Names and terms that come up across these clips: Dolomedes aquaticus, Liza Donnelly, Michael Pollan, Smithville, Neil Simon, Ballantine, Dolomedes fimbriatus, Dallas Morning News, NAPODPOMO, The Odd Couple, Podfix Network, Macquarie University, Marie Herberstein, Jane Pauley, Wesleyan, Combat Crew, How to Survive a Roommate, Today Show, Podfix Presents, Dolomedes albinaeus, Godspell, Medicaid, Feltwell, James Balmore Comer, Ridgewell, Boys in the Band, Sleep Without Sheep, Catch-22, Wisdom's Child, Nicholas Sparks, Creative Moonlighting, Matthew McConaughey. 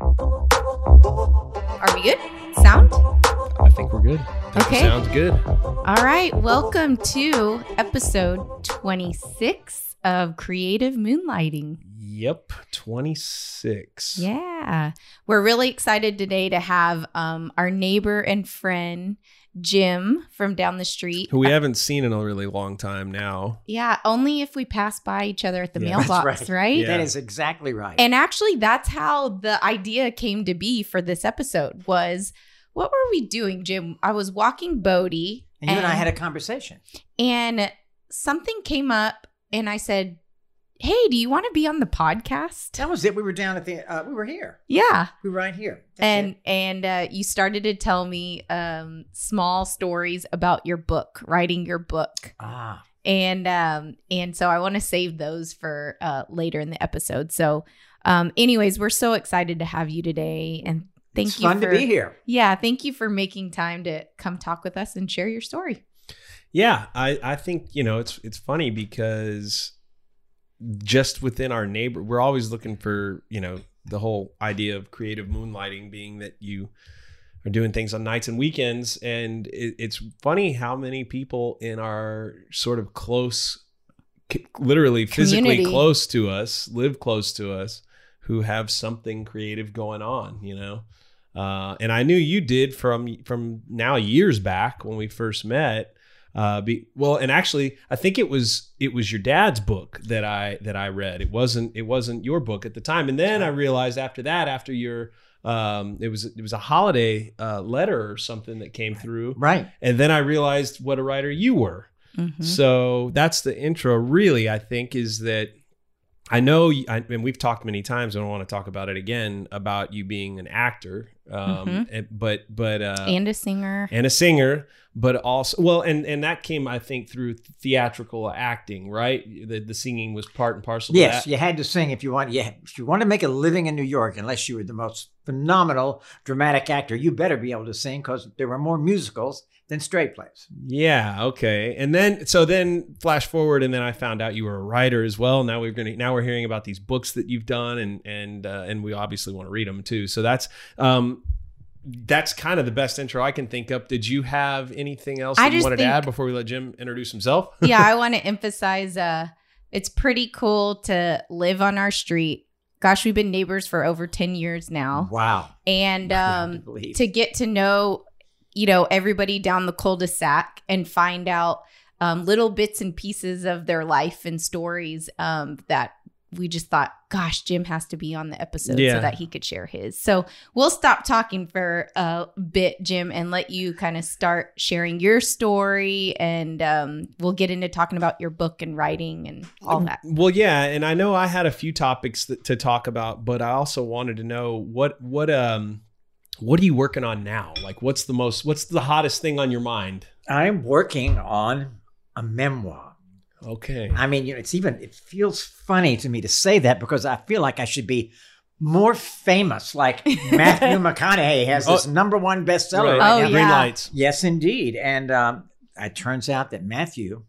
Are we good? Sound? I think we're good. Okay. Sounds good. All right. Welcome to episode 26 of Creative Moonlighting. Yep. 26. Yeah. We're really excited today to have our neighbor and friend, Jim, from down the street. Who we haven't seen in a really long time now. Yeah, only if we pass by each other at the mailbox, right? Yeah. That is exactly right. And actually, that's how the idea came to be for this episode was, what were we doing, Jim? I was walking Bodhi. And you and I had a conversation. And something came up, and I said, hey, do you want to be on the podcast? That was it. We were down at the, we were here. Yeah. We were right here. And you started to tell me small stories about your book, writing your book. Ah. And so I want to save those for later in the episode. So anyways, we're so excited to have you today. And it's fun to be here. Yeah. Thank you for making time to come talk with us and share your story. Yeah. I think, you know, it's funny because just within our neighbor, we're always looking for, you know, the whole idea of creative moonlighting being that you are doing things on nights and weekends. And it's funny how many people in our sort of close, literally physically community, close to us, live close to us, who have something creative going on, you know? And I knew you did from now years back when we first met. And actually, I think it was your dad's book that I read. It wasn't your book at the time. And then I realized after your it was a holiday letter or something that came through. Right. And then I realized what a writer you were. Mm-hmm. So that's the intro. Really, I think is that I know, and we've talked many times. I don't want to talk about it again about you being an actor. And a singer, but also, well, and that came, I think, through theatrical acting, right? The singing was part and parcel. Yes. Of that. You had to sing if you want. Yeah. If you want to make a living in New York, unless you were the most phenomenal dramatic actor, you better be able to sing because there were more musicals than straight plays. Yeah. Okay. And then flash forward. And then I found out you were a writer as well. Now we're hearing about these books that you've done and we obviously want to read them too. So that's kind of the best intro I can think of. Did you have anything else that you wanted to add before we let Jim introduce himself? Yeah, I want to emphasize it's pretty cool to live on our street. Gosh, we've been neighbors for over 10 years now. Wow. And to get to know, you know, everybody down the cul-de-sac and find out little bits and pieces of their life and stories that we just thought, gosh, Jim has to be on the episode so that he could share his. So we'll stop talking for a bit, Jim, and let you kind of start sharing your story. And we'll get into talking about your book and writing and all that. Well, yeah. And I know I had a few topics to talk about, but I also wanted to know what are you working on now? Like, what's the hottest thing on your mind? I'm working on a memoir. Okay. I mean, you know, it feels funny to me to say that because I feel like I should be more famous. Like Matthew McConaughey has this number one bestseller. Right. Green Lights. Yes, indeed. And it turns out that Matthew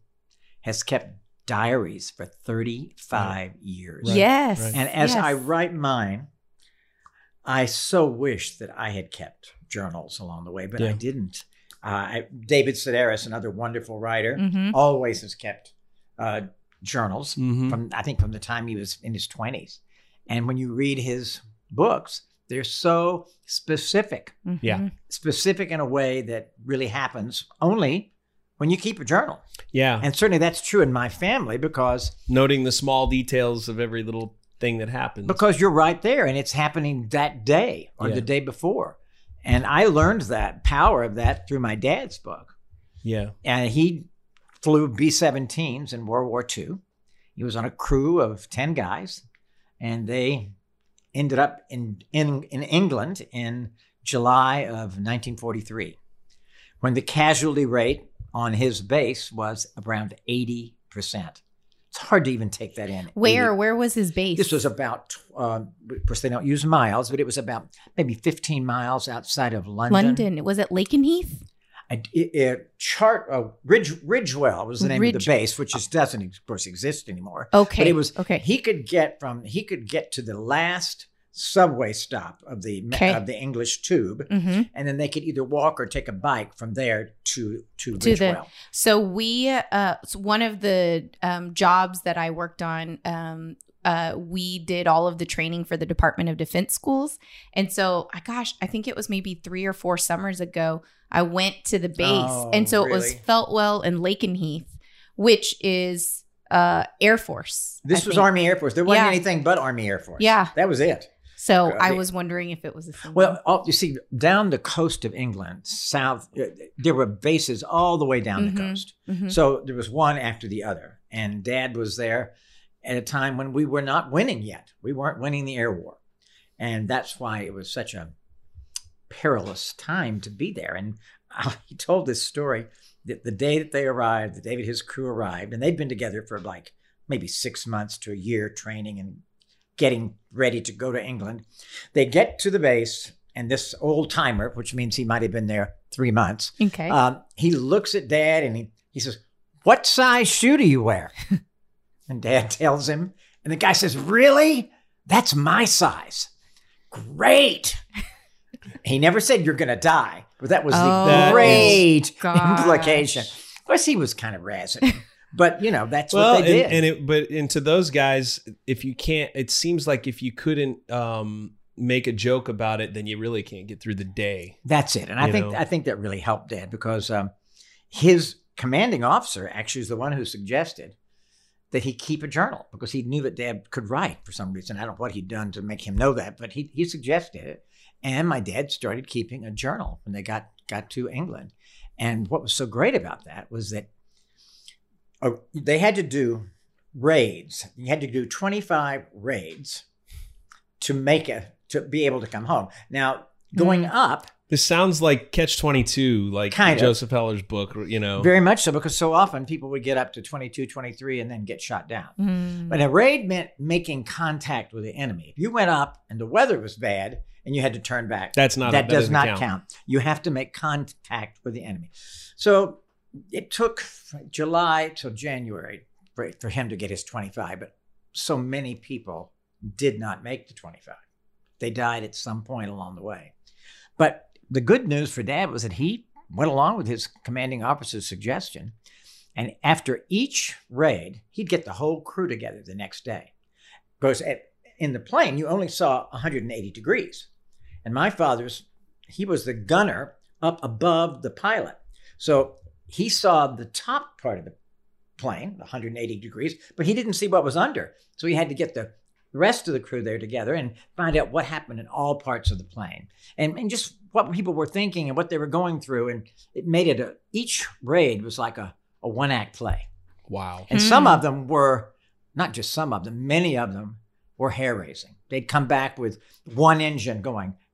has kept diaries for 35 years. Right. Yes. Right. And as I write mine, I so wish that I had kept journals along the way, but I didn't. David Sedaris, another wonderful writer, always has kept journals from the time he was in his 20s. And when you read his books, they're so specific. Mm-hmm. Yeah. Specific in a way that really happens only when you keep a journal. Yeah. And certainly that's true in my family because noting the small details of every little thing that happens. Because you're right there and it's happening that day or the day before. And I learned that power of that through my dad's book. Yeah. And he flew B-17s in World War II. He was on a crew of 10 guys, and they ended up in England in July of 1943, when the casualty rate on his base was around 80%. It's hard to even take that in. Where was his base? This was about, of course, they don't use miles, but it was about maybe 15 miles outside of London. Was it Lakenheath? Ridgewell was the name of the base, which doesn't, of course, exist anymore. Okay, but he could get to the last subway stop of the English tube, mm-hmm. and then they could either walk or take a bike from there to Ridgewell. So we, so one of the jobs that I worked on, we did all of the training for the Department of Defense schools, and so, gosh, I think it was maybe 3 or 4 summers ago, I went to the base, it was Feltwell and Lakenheath, which is Air Force. This was Army Air Force. There wasn't anything but Army Air Force. Yeah, that was it. So I was wondering if it was the same. Well, you see, down the coast of England, south, there were bases all the way down mm-hmm. the coast. Mm-hmm. So there was one after the other. And Dad was there at a time when we were not winning yet. We weren't winning the air war. And that's why it was such a perilous time to be there. And he told this story that the day that they arrived, the David, his crew arrived, and they'd been together for like maybe 6 months to a year training and getting ready to go to England. They get to the base, and this old timer, which means he might have been there 3 months, he looks at Dad and he says, "What size shoe do you wear?" And Dad tells him, and the guy says, "Really? That's my size." Great. He never said you're going to die, but that was the great implication. Of course, he was kind of razzing. But, you know, that's what they did. And to those guys, if you can't, it seems like if you couldn't make a joke about it, then you really can't get through the day. That's it. And I think that really helped Dad, because his commanding officer actually is the one who suggested that he keep a journal, because he knew that Dad could write for some reason. I don't know what he'd done to make him know that, but he suggested it. And my dad started keeping a journal when they got to England. And what was so great about that was that they had to do raids. You had to do 25 raids to be able to come home. Now, going up. This sounds like Catch-22, like Joseph Heller's book, you know. Very much so, because so often people would get up to 22, 23, and then get shot down. Mm. But a raid meant making contact with the enemy. If you went up and the weather was bad and you had to turn back, that does not count. You have to make contact with the enemy. So it took July till January for him to get his 25, but so many people did not make the 25. They died at some point along the way. But the good news for Dad was that he went along with his commanding officer's suggestion. And after each raid, he'd get the whole crew together the next day. Because in the plane, you only saw 180 degrees. And my father's, he was the gunner up above the pilot. So he saw the top part of the plane, 180 degrees, but he didn't see what was under. So he had to get the rest of the crew there together and find out what happened in all parts of the plane. And just what people were thinking and what they were going through. And it made it each raid was like a one-act play. Wow. And some of them were, not just some of them, many of them were hair-raising. They'd come back with one engine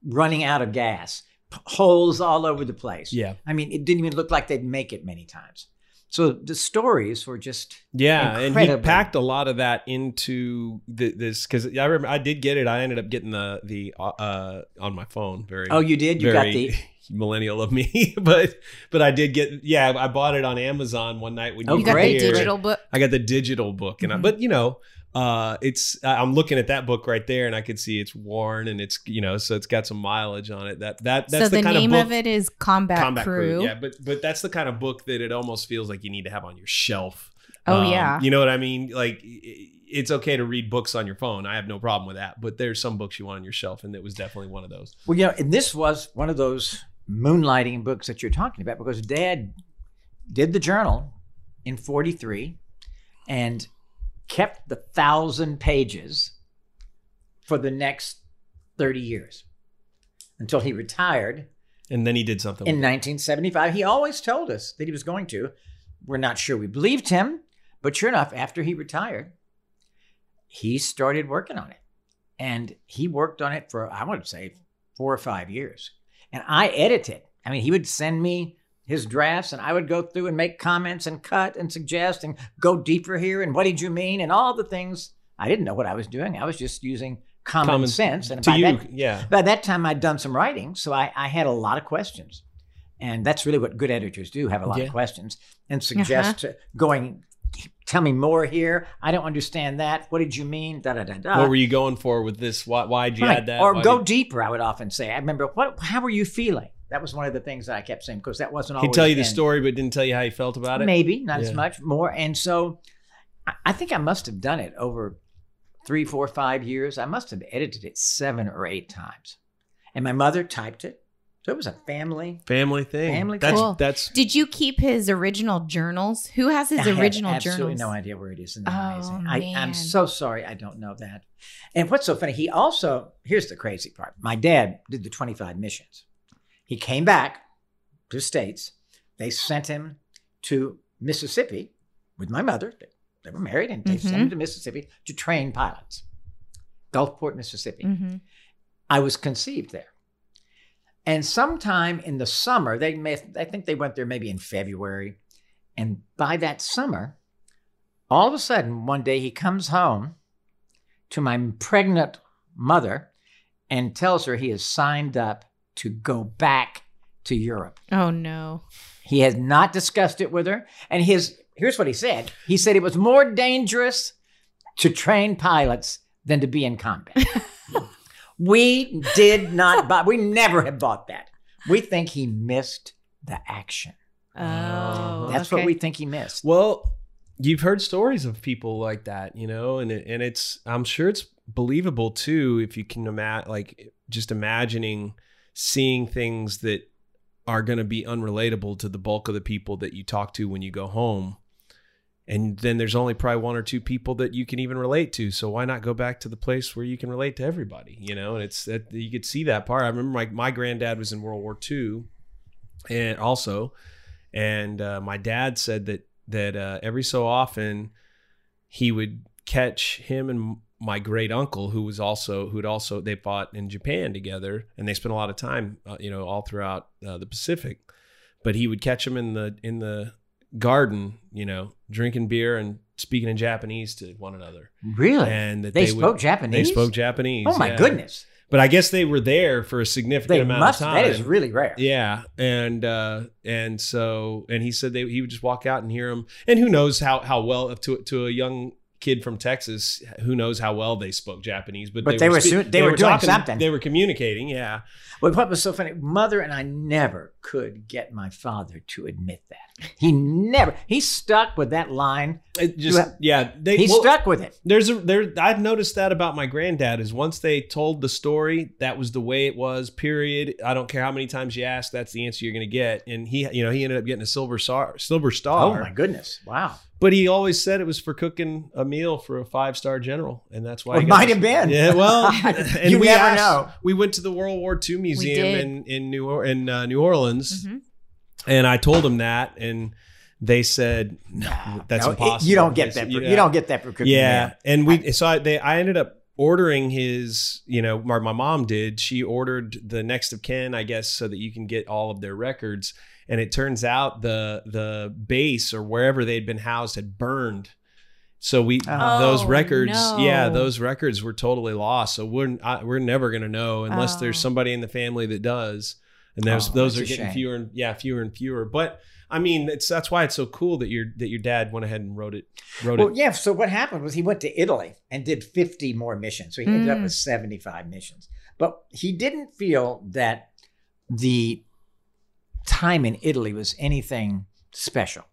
running out of gas, holes all over the place. Yeah. I mean, it didn't even look like they'd make it many times. So the stories were just incredible. And he packed a lot of that into this, because I remember I did get it. I ended up getting the on my phone. Very. Oh, you did? You got the millennial of me, but I did get. Yeah, I bought it on Amazon one night when you got the digital book. I got the digital book, and mm-hmm. I'm looking at that book right there, and I could see it's worn, and it's so it's got some mileage on it. That's the kind of book. So the name of it is Combat Crew. Yeah, but that's the kind of book that it almost feels like you need to have on your shelf. Oh yeah, you know what I mean? Like it's okay to read books on your phone. I have no problem with that. But there's some books you want on your shelf, and it was definitely one of those. Well, and this was one of those moonlighting books that you're talking about, because Dad did the journal in '43, and kept the 1,000 pages for the next 30 years until he retired. And then he did something. In 1975, he always told us that he was going to. We're not sure we believed him, but sure enough, after he retired, he started working on it. And he worked on it for, I would say, 4 or 5 years. And I edited. I mean, he would send me his drafts, and I would go through and make comments and cut and suggest and go deeper here and what did you mean and all the things. I didn't know what I was doing. I was just using common sense. And by that time, I'd done some writing, so I had a lot of questions. And that's really what good editors do, have a lot of questions and suggest going tell me more here. I don't understand that. What did you mean? Da, da, da, da. What were you going for with this? Why'd you add that? Or go deeper, I would often say. I remember, how were you feeling? That was one of the things that I kept saying, because that wasn't always. He'd tell you the story, but didn't tell you how you felt about it? Maybe, not as much, more. And so I think I must have done it over 3, 4, 5 years. I must have edited it 7 or 8 times. And my mother typed it. So it was a family thing. Family thing. Cool. Did you keep his original journals? Who has his original journals? I have absolutely no idea where it is. Isn't that amazing? I'm so sorry. I don't know that. And what's so funny, he also, here's the crazy part. My dad did the 25 missions. He came back to the States. They sent him to Mississippi with my mother. They were married, and they sent him to Mississippi to train pilots. Gulfport, Mississippi. Mm-hmm. I was conceived there. And sometime in the summer, I think they went there maybe in February. And by that summer, all of a sudden, one day he comes home to my pregnant mother and tells her he is signed up to go back to Europe. Oh, no. He has not discussed it with her. And here's what he said. He said it was more dangerous to train pilots than to be in combat. We did not buy. We never have bought that. We think he missed the action. Oh, that's okay. What we think he missed. Well, you've heard stories of people like that, you know, and it's. I'm sure it's believable too if you can just imagining seeing things that are going to be unrelatable to the bulk of the people that you talk to when you go home. And then there's only probably 1 or 2 people that you can even relate to. So why not go back to the place where you can relate to everybody, you know? And it's that you could see that part. I remember my granddad was in World War II and also, and my dad said that every so often he would catch him and my great uncle who'd also they fought in Japan together, and they spent a lot of time, all throughout the Pacific, but he would catch him in the garden, drinking beer and speaking in Japanese to one another. Really? And that they spoke Japanese? They spoke Japanese. Oh, my goodness. But I guess they were there for a significant amount of time. That is really rare. Yeah. And so he said he would just walk out and hear them. And who knows how well to a young kid from Texas, who knows how well they spoke Japanese, but they were doing something. They were communicating. Yeah. Well, what was so funny, mother and I never could get my father to admit that. He stuck with that line. Stuck with it. I've noticed that about my granddad is once they told the story, that was the way it was, period. I don't care how many times you ask, that's the answer you're going to get. And he ended up getting a silver star. Oh my goodness. Wow. But he always said it was for cooking a meal for a 5-star general. And that's why it might have been. Yeah, well, and you never know. We went to the World War II Museum in New Orleans. Mm-hmm. And I told him that, and they said, "No, that's impossible. You don't get that for cooking." Yeah, meal. And I ended up ordering his, my mom did. She ordered the next of kin, I guess, so that you can get all of their records. And it turns out the base or wherever they'd been housed had burned. So those records were totally lost. So we're never going to know unless there's somebody in the family that does. And those are getting fewer and fewer. But I mean, that's why it's so cool that your dad went ahead and wrote it. Well, yeah. So what happened was he went to Italy and did 50 more missions. So he ended up with 75 missions. But he didn't feel that the time in Italy was anything special,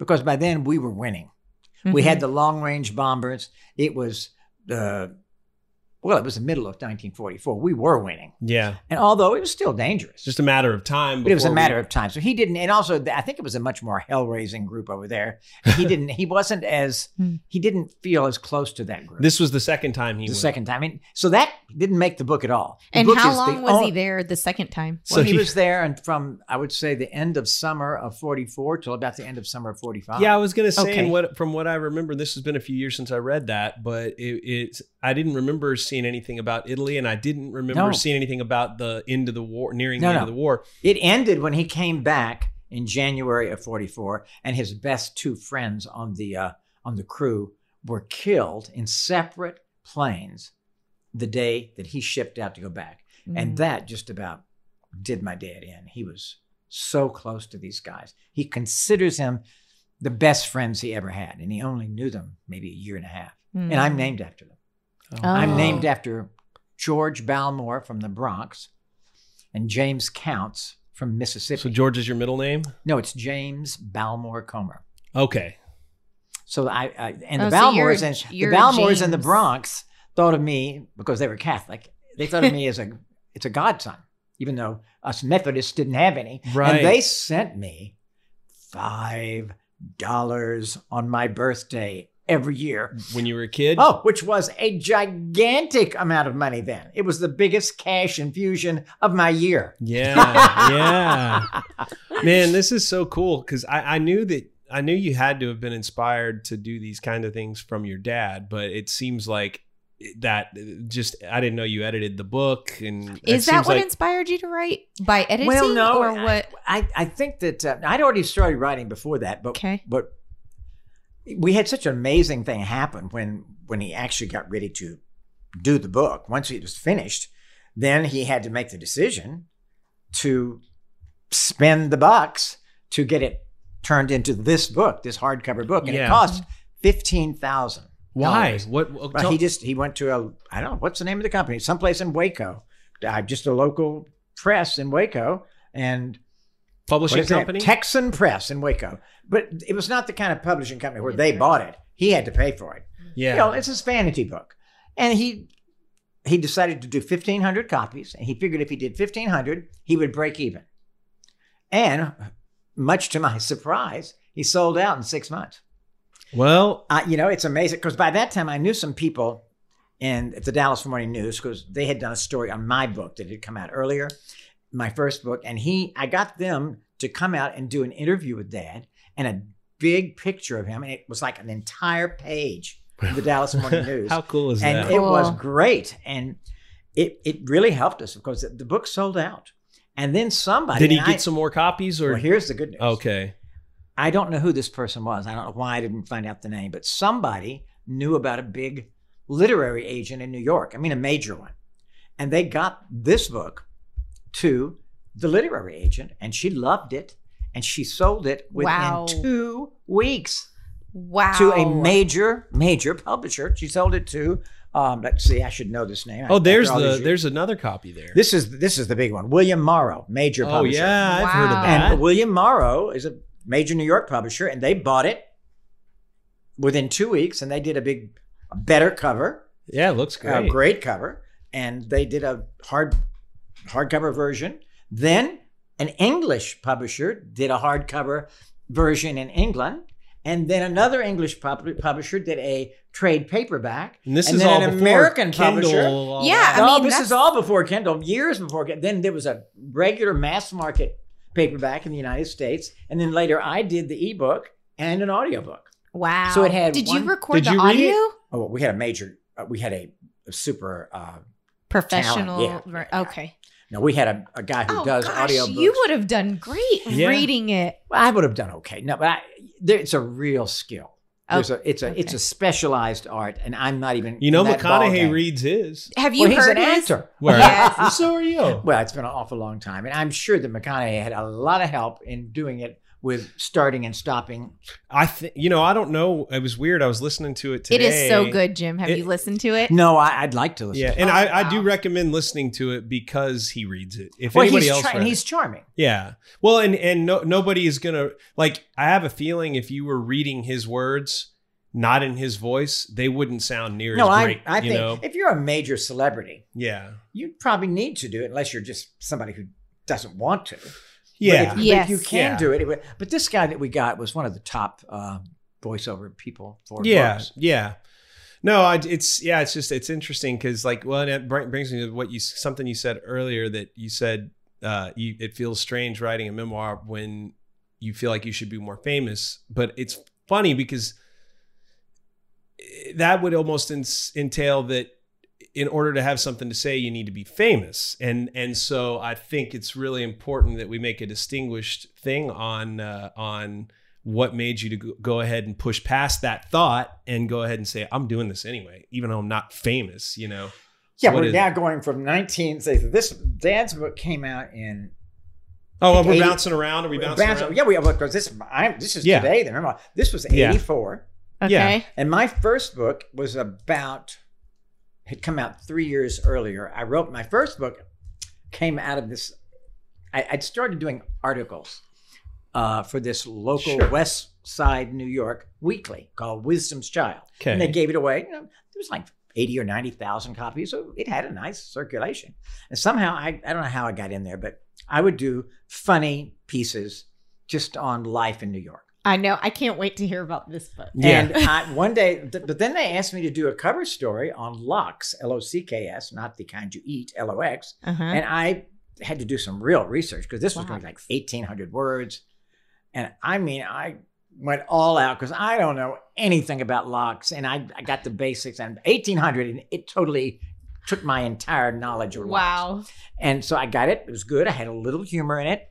because by then we were winning. Mm-hmm. We had the long-range bombers. It was the middle of 1944. We were winning. Yeah. And although it was still dangerous. Just a matter of time. But it was a matter of time. So he didn't, and also I think it was a much more hell-raising group over there. He didn't feel as close to that group. This was the second time he went. The second time. And so that didn't make the book at all. And how long was he there the second time? Well, so he was there and from, I would say, the end of summer of 44 till about the end of summer of 45. Yeah, I was going to say, and from what I remember, this has been a few years since I read that, but I didn't remember seeing anything about Italy, and I didn't remember seeing anything about the end of the war, nearing the end of the war. It ended when he came back in January of 44, and his best 2 friends on the crew were killed in separate planes the day that he shipped out to go back. Mm. And that just about did my dad in. He was so close to these guys. He considers him the best friends he ever had. And he only knew them maybe a year and a half. Mm. And I'm named after them. Oh. Oh. I'm named after George Balmore from the Bronx and James Counts from Mississippi. So George is your middle name? No, it's James Balmore Comer. Okay. So the Balmores in the Bronx thought of me, because they were Catholic, they thought of me as it's a godson, even though us Methodists didn't have any. Right. And they sent me $5 on my birthday every year. When you were a kid? Oh, which was a gigantic amount of money then. It was the biggest cash infusion of my year. Yeah, yeah. Man, this is so cool, because I knew you had to have been inspired to do these kind of things from your dad, but it seems like I didn't know you edited the book. And is that what inspired you to write? By editing? Well, no, or what? I think that I'd already started writing before that, but we had such an amazing thing happen when he actually got ready to do the book. Once it was finished, then he had to make the decision to spend the bucks to get it turned into this book, this hardcover book, and it cost $15,000. Why? What? Well, he went to I don't know, what's the name of the company? Someplace in Waco, just a local press in Waco, and publishing company, Texan Press in Waco. But it was not the kind of publishing company where they bought it. He had to pay for it. Yeah, it's his vanity book, and he decided to do 1,500 copies, and he figured if he did 1,500, he would break even. And much to my surprise, he sold out in 6 months. Well, it's amazing, because by that time I knew some people at the Dallas Morning News, because they had done a story on my book that had come out earlier, my first book. And I got them to come out and do an interview with Dad and a big picture of him. And it was like an entire page of the Dallas Morning News. How cool is that? And it was great. And it really helped us, because the book sold out. And then somebody— Did he get some more copies? Or? Well, here's the good news. Okay. I don't know who this person was. I don't know why I didn't find out the name, but somebody knew about a big literary agent in New York. I mean, a major one. And they got this book to the literary agent, and she loved it, and she sold it within 2 weeks. Wow. To a major, major publisher. She sold it to, let's see, I should know this name. Oh, there's another copy there. This is the big one. William Morrow, major publisher. Oh, yeah, I've heard of that. And William Morrow is a major New York publisher, and they bought it within 2 weeks, and they did a better cover. Yeah, it looks great. A great cover. And they did a hardcover version. Then an English publisher did a hardcover version in England. And then another English publisher did a trade paperback. And this is all an American publisher. Yeah, I mean, this is all before Kindle, years before Kindle. Then there was a regular mass market paperback in the United States, and then later I did the ebook and an audiobook. Wow! So it had. Did you record the audio? Oh, well, we had a major. We had a super professional. Yeah, yeah. Okay. No, we had a guy who does audiobooks. You would have done great reading it. Well, I would have done okay. No, but it's a real skill. It's a specialized art, and I'm not even. You know, McConaughey reads his. Have you heard his? He's an actor. Yes. So are you. Well, it's been an awful long time, and I'm sure that McConaughey had a lot of help in doing it with starting and stopping. I think I don't know. It was weird. I was listening to it today. It is so good, Jim. Have you listened to it? No, I'd like to listen. Yeah, to it. And I do recommend listening to it because he reads it. If anybody else, he's charming. Yeah. Well, and nobody is gonna like. I have a feeling if you were reading his words, not in his voice, they wouldn't sound near as great. I think if you're a major celebrity, you'd probably need to do it, unless you're just somebody who doesn't want to. Yeah, but you can do it. But this guy that we got was one of the top voiceover people for books. Yeah. No, it's just, it's interesting because and it brings me to something you said earlier, that you said it feels strange writing a memoir when you feel like you should be more famous. But it's funny because that would almost entail that in order to have something to say, you need to be famous. And so I think it's really important that we make a distinguished thing on what made you to go ahead and push past that thought and go ahead and say, I'm doing this anyway, even though I'm not famous, Yeah, we're now going from 19, say this Dad's book came out in Oh, well, we're bouncing around. Are we bouncing around? Yeah, we have. Because this is today. Remember, this was 84. Okay. Yeah. And my first book was had come out 3 years earlier. I wrote my first book, came out of this. I'd started doing articles for this local West Side New York weekly called Wisdom's Child. Okay. And they gave it away. You know, it was like 80 or 90,000 copies. So it had a nice circulation. And somehow, I don't know how I got in there, but I would do funny pieces just on life in New York. I know. I can't wait to hear about this book. Yeah. And one day, but then they asked me to do a cover story on lox, L-O-C-K-S, not the kind you eat, L-O-X. Uh-huh. And I had to do some real research because this was going to be like 1,800 words. And I mean, I went all out because I don't know anything about locks. And I got the basics and 1,800 and it totally took my entire knowledge of locks. Wow. And so I got it. It was good. I had a little humor in it.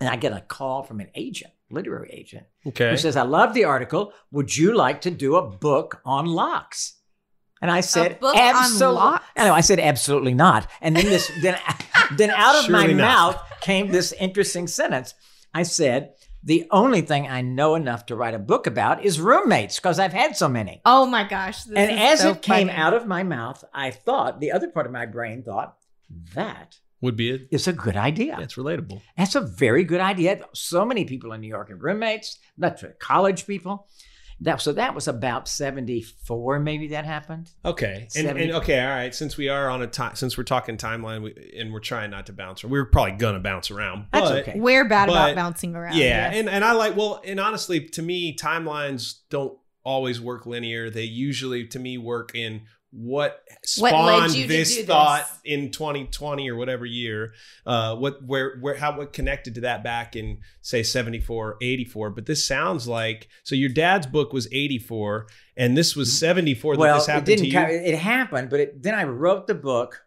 And I get a call from an agent, literary agent, who says, I love the article. Would you like to do a book on locks? And I said, absolutely not. And then this, then out of my mouth came this interesting sentence. I said, the only thing I know enough to write a book about is roommates because I've had so many. Oh my gosh. And as it came out of my mouth, I thought, the other part of my brain thought, that would be it. It's a good idea. That's relatable. That's a very good idea. So many people in New York have roommates, not for college people. So that was about 74, maybe that happened. Okay. And okay, all right. Since we are on a time, since we're talking timeline and we're trying not to bounce around, we're probably going to bounce around. But, that's okay. We're bad about bouncing around. Yeah. Yes. And I like, well, and honestly, to me, timelines don't always work linear. They usually, to me, work in what spawned this thought in 2020 or whatever year, what connected to that back in say 74, 84. But this sounds like, so your dad's book was 84 and this was 74 that this happened to you? Well, it happened, but then I wrote the book,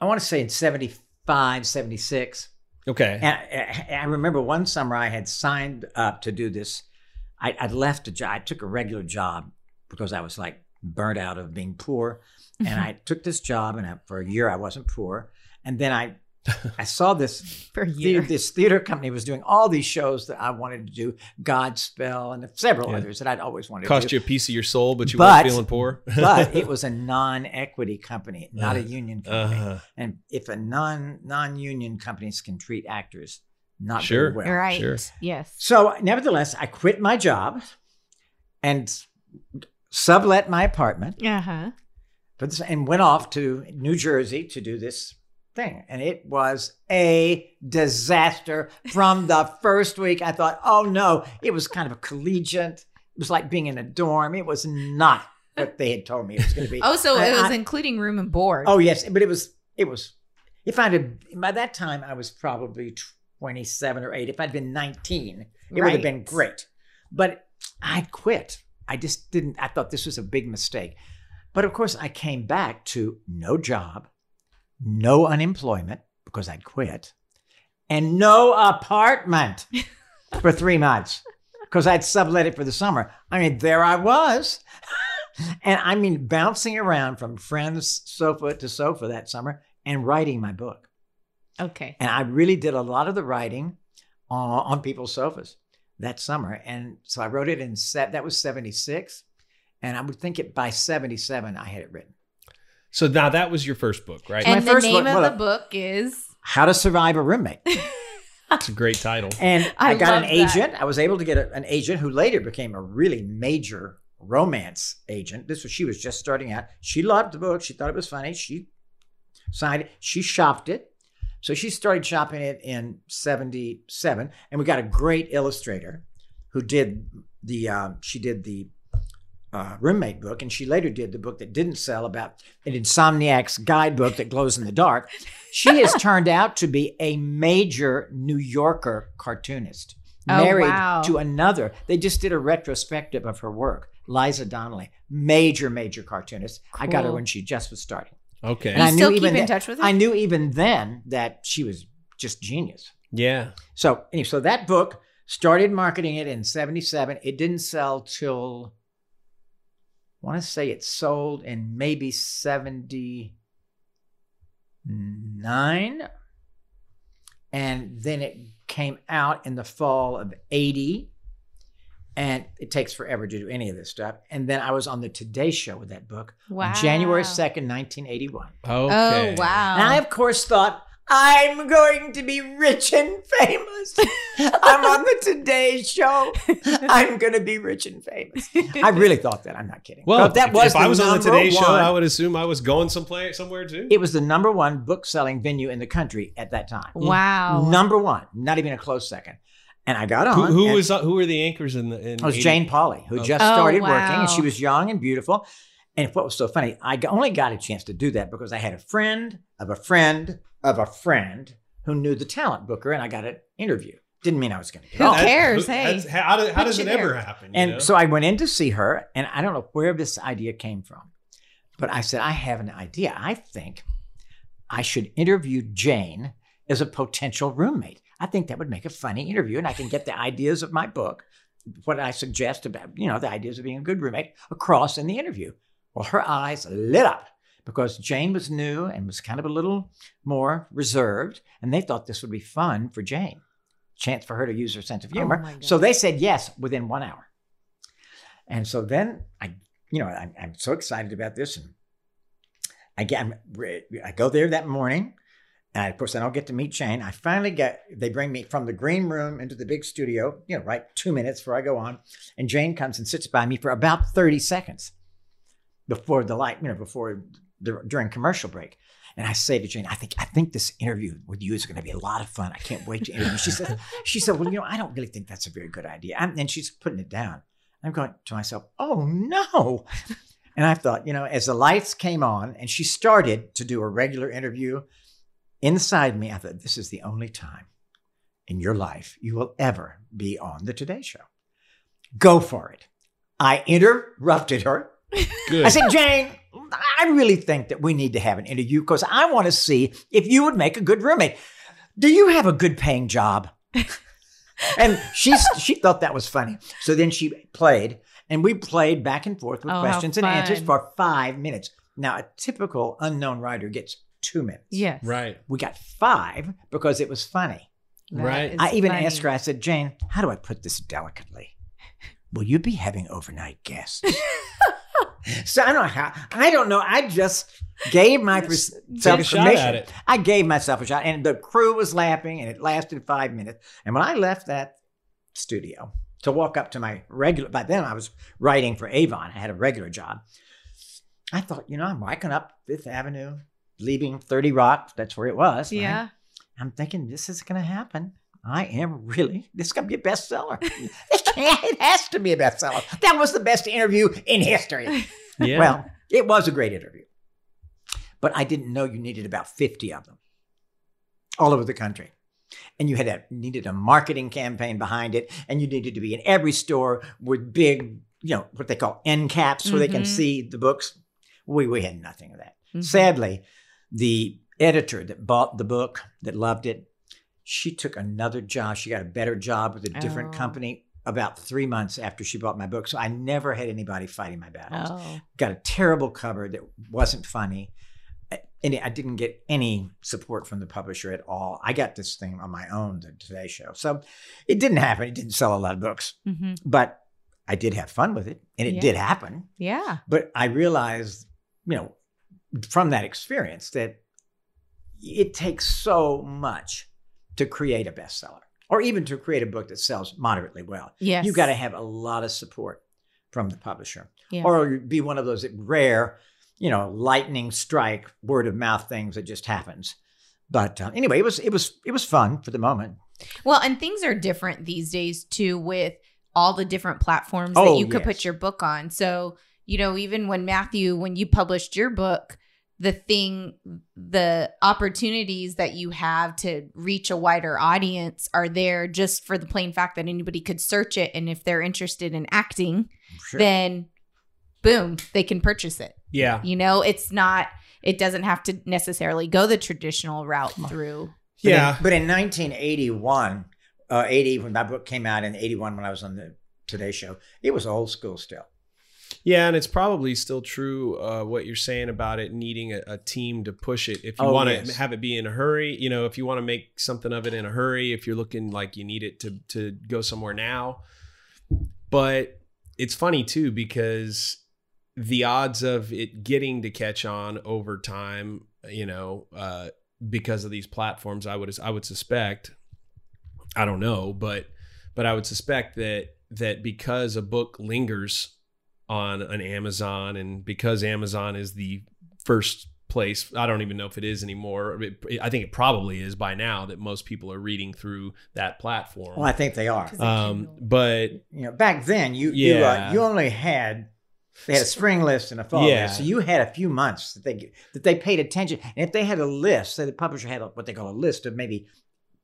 I want to say in 75, 76. Okay. And I remember one summer I had signed up to do this. I'd left a job, I took a regular job because I was like, burnt out of being poor. And I took this job and for a year I wasn't poor. And then I saw this this theater company was doing all these shows that I wanted to do, Godspell and several others that I'd always wanted to do. Cost you a piece of your soul, but you weren't feeling poor. But it was a non-equity company, not a union company. And if a non-union companies can treat actors not very well. Right. Sure. Yes. So nevertheless, I quit my job and sublet my apartment, and went off to New Jersey to do this thing. And it was a disaster from the first week. I thought, oh no, it was kind of a collegiate. It was like being in a dorm. It was not what they had told me it was going to be. Oh, so it was including room and board. Oh yes, but it was. If I'd have, by that time I was probably 27 or 8. If I'd been 19, it would have been great. But I quit. I just didn't, I thought this was a big mistake. But of course I came back to no job, no unemployment because I'd quit, and no apartment for 3 months because I'd sublet it for the summer. I mean, there I was. And I mean, bouncing around from friend's sofa to sofa that summer and writing my book. Okay. And I really did a lot of the writing on people's sofas that summer. And so I wrote it in, that was 76. And I would think it by 77, I had it written. So now that was your first book, right? And the name of the book is? How to Survive a Roommate. It's a great title. And I got an agent. I was able to get an agent who later became a really major romance agent. She was just starting out. She loved the book. She thought it was funny. She signed it. She shopped it. So she started shopping it in 77, and we got a great illustrator who did the roommate book, and she later did the book that didn't sell about an insomniac's guidebook that glows in the dark. She has turned out to be a major New Yorker cartoonist, married to another. They just did a retrospective of her work, Liza Donnelly, major cartoonist. Cool. I got her when she just was starting. Okay. And I still keep in touch with her? I knew even then that she was just genius. Yeah. So anyway, so that book, started marketing it in 77. It didn't sell till, I want to say it sold in maybe 79. And then it came out in the fall of 80. And it takes forever to do any of this stuff. And then I was on the Today Show with that book. Wow. January 2nd, 1981. Okay. Oh, wow. And I, of course, thought, I'm going to be rich and famous. I'm on the Today Show. I'm going to be rich and famous. I really thought that. I'm not kidding. Well, that was if I was on the Today Show, I would assume I was going somewhere, too. It was the number one book-selling venue in the country at that time. Wow. Number one. Not even a close second. And I got on. Who were the anchors in the? It was Jane Pauley, who just started working, and she was young and beautiful. And what was so funny, I only got a chance to do that because I had a friend of a friend of a friend who knew the talent booker, and I got an interview. Didn't mean I was going to get on. Who cares? Hey, how does it ever happen? And so I went in to see her, and I don't know where this idea came from, but I said, I have an idea. I think I should interview Jane as a potential roommate. I think that would make a funny interview, and I can get the ideas of my book, what I suggest about, the ideas of being a good roommate across in the interview. Well, her eyes lit up because Jane was new and was kind of a little more reserved, and they thought this would be fun for Jane, chance for her to use her sense of humor. Oh, so they said yes within 1 hour. And so then I'm so excited about this, and I go there that morning. And of course, I don't get to meet Jane. I finally they bring me from the green room into the big studio, right 2 minutes before I go on. And Jane comes and sits by me for about 30 seconds before the light, during commercial break. And I say to Jane, I think this interview with you is going to be a lot of fun. I can't wait to interview you. She said, well, I don't really think that's a very good idea. And she's putting it down. I'm going to myself, oh, no. And I thought, as the lights came on and she started to do a regular interview, inside me, I thought, this is the only time in your life you will ever be on the Today Show. Go for it. I interrupted her. Good. I said, Jane, I really think that we need to have an interview because I want to see if you would make a good roommate. Do you have a good paying job? And she thought that was funny. So then she played, and we played back and forth with questions and answers for 5 minutes. Now, a typical unknown writer gets 2 minutes. Yes. Right. We got 5 because it was funny. Right. I even asked her, I said, Jane, how do I put this delicately? Will you be having overnight guests? So I don't know how. I don't know. I just gave myself permission. At it. I gave myself a shot. And the crew was laughing, and it lasted 5 minutes. And when I left that studio to walk up to my regular, by then I was writing for Avon. I had a regular job. I thought, I'm walking up Fifth Avenue, leaving 30 Rock, that's where it was. Right? Yeah. I'm thinking, this is going to happen. This is going to be a bestseller. It has to be a bestseller. That was the best interview in history. Yeah. Well, it was a great interview. But I didn't know you needed about 50 of them all over the country. And you needed a marketing campaign behind it. And you needed to be in every store with big, what they call end caps where they can see the books. We had nothing of that. Sadly, the editor that bought the book, that loved it, she took another job. She got a better job with a different company about 3 months after she bought my book. So I never had anybody fighting my battles. Oh. Got a terrible cover that wasn't funny. And I didn't get any support from the publisher at all. I got this thing on my own, the Today Show. So it didn't happen. It didn't sell a lot of books. Mm-hmm. But I did have fun with it. And it did happen. Yeah. But I realized, from that experience that it takes so much to create a bestseller or even to create a book that sells moderately well. Yes. You've got to have a lot of support from the publisher or be one of those rare, lightning strike word of mouth things that just happens. But anyway, it was fun for the moment. Well, and things are different these days too with all the different platforms that you could put your book on. So, even when you published your book, the opportunities that you have to reach a wider audience are there just for the plain fact that anybody could search it. And if they're interested in acting, then boom, they can purchase it. Yeah. It doesn't have to necessarily go the traditional route through. Yeah. But in 1981, when my book came out in 81, when I was on the Today Show, it was old school still. Yeah, and it's probably still true what you're saying about it needing a team to push it. If you want to have it be in a hurry, you know, if you want to make something of it in a hurry, if you're looking like you need it to go somewhere now. But it's funny too, because the odds of it getting to catch on over time, you know, because of these platforms, I would suspect, I don't know, but I would suspect that because a book lingers on an Amazon, and because Amazon is the first place, I don't even know if it is anymore. I think it probably is by now that most people are reading through that platform. Well, I think they are. But you know, back then you only had, they had a spring list and a fall list. So you had a few months that they paid attention. And if they had a list, say the publisher had what they call a list of maybe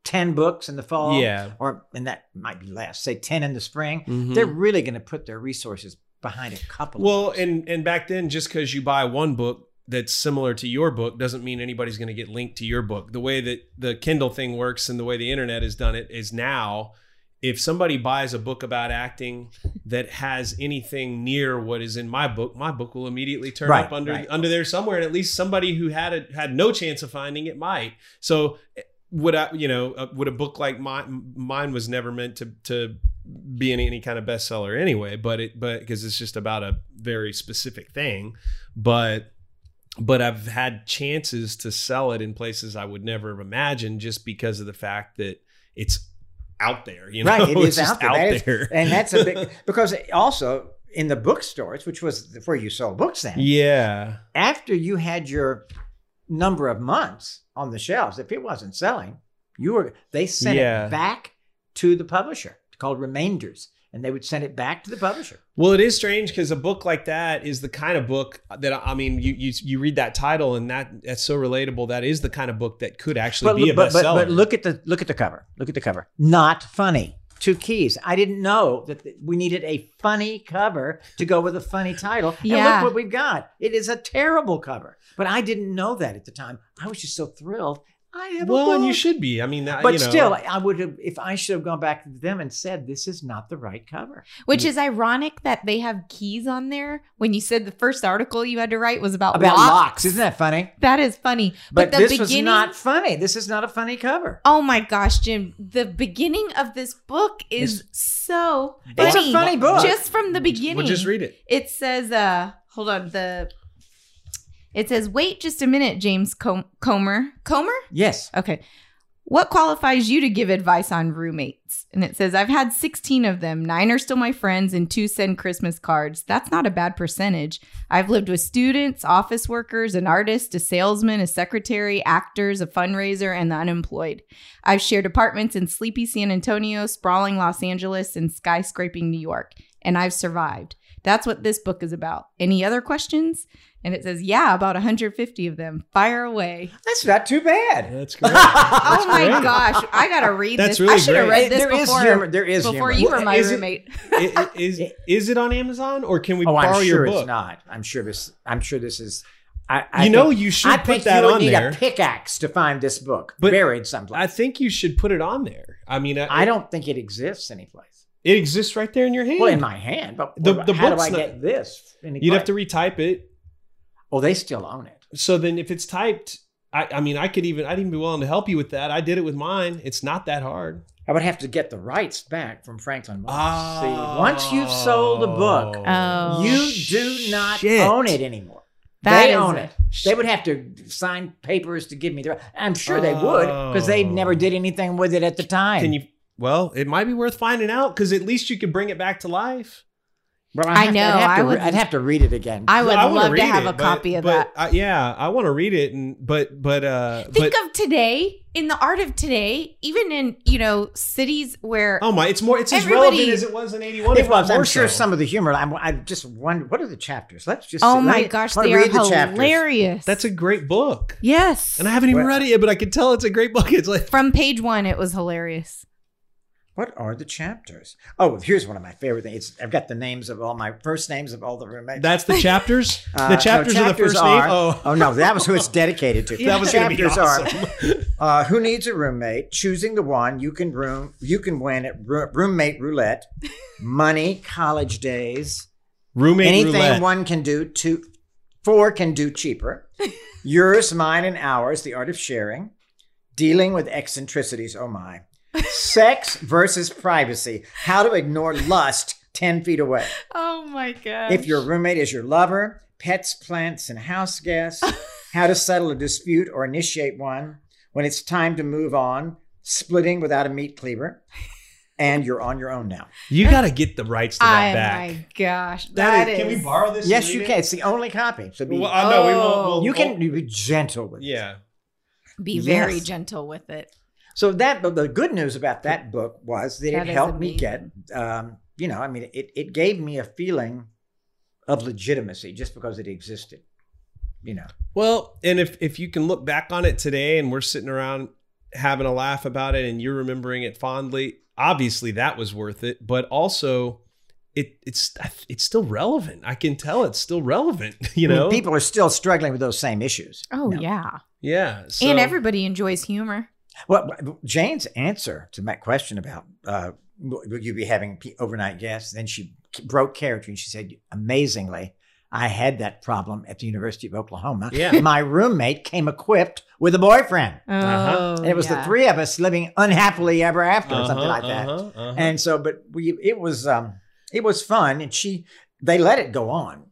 10 books in the fall, and that might be less, say 10 in the spring, they're really going to put their resources behind a couple of books. and back then, just because you buy one book that's similar to your book doesn't mean anybody's going to get linked to your book. The way that the Kindle thing works and the way the internet has done it is now, if somebody buys a book about acting that has anything near what is in my book will immediately turn up under there somewhere, and at least somebody who had no chance of finding it might. So would a book like mine was never meant to be any kind of bestseller anyway, but because it's just about a very specific thing, but I've had chances to sell it in places I would never have imagined, just because of the fact that it's out there, you know, it's out there. And that's a big, because also in the bookstores, which was where you sold books then. Yeah. After you had your number of months on the shelves, if it wasn't selling, they sent it back to the publisher. Called remainders, and they would send it back to the publisher. Well, it is strange, because a book like that is the kind of book that, I mean, you read that title and that's so relatable. That is the kind of book that could actually be a bestseller. But look at the cover. Look at the cover. Not funny. Two keys. I didn't know that we needed a funny cover to go with a funny title. Yeah. And look what we've got. It is a terrible cover. But I didn't know that at the time. I was just so thrilled. Well, and you should be. I mean, that, but you know. Still, I would have, if I should have gone back to them and said, this is not the right cover. Which is ironic that they have keys on there. When you said the first article you had to write was about locks. Isn't that funny? That is funny. But this was not funny. This is not a funny cover. Oh my gosh, Jim. The beginning of this book is so funny. It's a funny book. Just from the beginning. We'll just read it. It says, hold on, It says, wait just a minute, James Comer. Comer? Yes. Okay. What qualifies you to give advice on roommates? And it says, I've had 16 of them. 9 are still my friends, and 2 send Christmas cards. That's not a bad percentage. I've lived with students, office workers, an artist, a salesman, a secretary, actors, a fundraiser, and the unemployed. I've shared apartments in sleepy San Antonio, sprawling Los Angeles, and skyscraping New York. And I've survived. That's what this book is about. Any other questions? And it says, yeah, about 150 of them. Fire away. That's not too bad. That's great. That's great. Gosh. I got to read this. Really I should have read this before you were my roommate. Is it on Amazon, or can we borrow your book? I'm sure it's not. I'm sure this is. I think you should put that on there. I think you need a pickaxe to find this book buried someplace. I think you should put it on there. I mean, I don't think it exists anyplace. It exists right there in your hand. Well, in my hand, but the how do I get this? You'd have to retype it. Well, they still own it. So then if it's typed, I'd even be willing to help you with that. I did it with mine. It's not that hard. I would have to get the rights back from Franklin Moss. Oh. See, once you've sold a book, you do not own it anymore. They own it. They would have to sign papers to give me the right. I'm sure they would, because they never did anything with it at the time. Well, it might be worth finding out, because at least you could bring it back to life. Well, I'd have to read it again. I would love to have a copy of that. I want to read it, think of today, in the art of today, even in cities where it's as relevant as it was in '81. It was. I'm sure some of the humor. I just wonder, what are the chapters? Let's just. Oh my gosh, they are hilarious. That's a great book. Yes, and I haven't even read it yet, but I can tell it's a great book. It's like from page one, it was hilarious. What are the chapters? Oh, here's one of my favorite things. I've got the names of all my first names of all the roommates. That's the chapters? The chapters are the first name? Oh, no, that was who it's dedicated to. That was going to be awesome. Who needs a roommate? Choosing the one you can win at roommate roulette. Money, college days, Roommate Anything roulette. One can do, four can do cheaper. Yours, mine, and ours, the art of sharing. Dealing with eccentricities, oh my. Sex versus privacy, how to ignore lust 10 feet away. Oh my God. If your roommate is your lover, pets, plants, and house guests, how to settle a dispute or initiate one when it's time to move on, splitting without a meat cleaver. And you're on your own now. You got to get the rights to that back. Oh my gosh. That is. Can we borrow this? Yes, you can. It's the only copy. So be, well, no, we won't. You can be gentle with it. Yeah. Be very gentle with it. So the good news about that book was that it helped me get, it gave me a feeling of legitimacy just because it existed, Well, and if you can look back on it today and we're sitting around having a laugh about it and you're remembering it fondly, obviously that was worth it, but also it's still relevant. I can tell it's still relevant, I mean, people are still struggling with those same issues. Oh, yeah. Yeah. So. And everybody enjoys humor. Well, Jane's answer to my question about will you be having overnight guests, then she broke character and she said, amazingly, I had that problem at the University of Oklahoma. Yeah. My roommate came equipped with a boyfriend. Oh, and it was the three of us living unhappily ever after or something like that. And so, but it was fun. And they let it go on,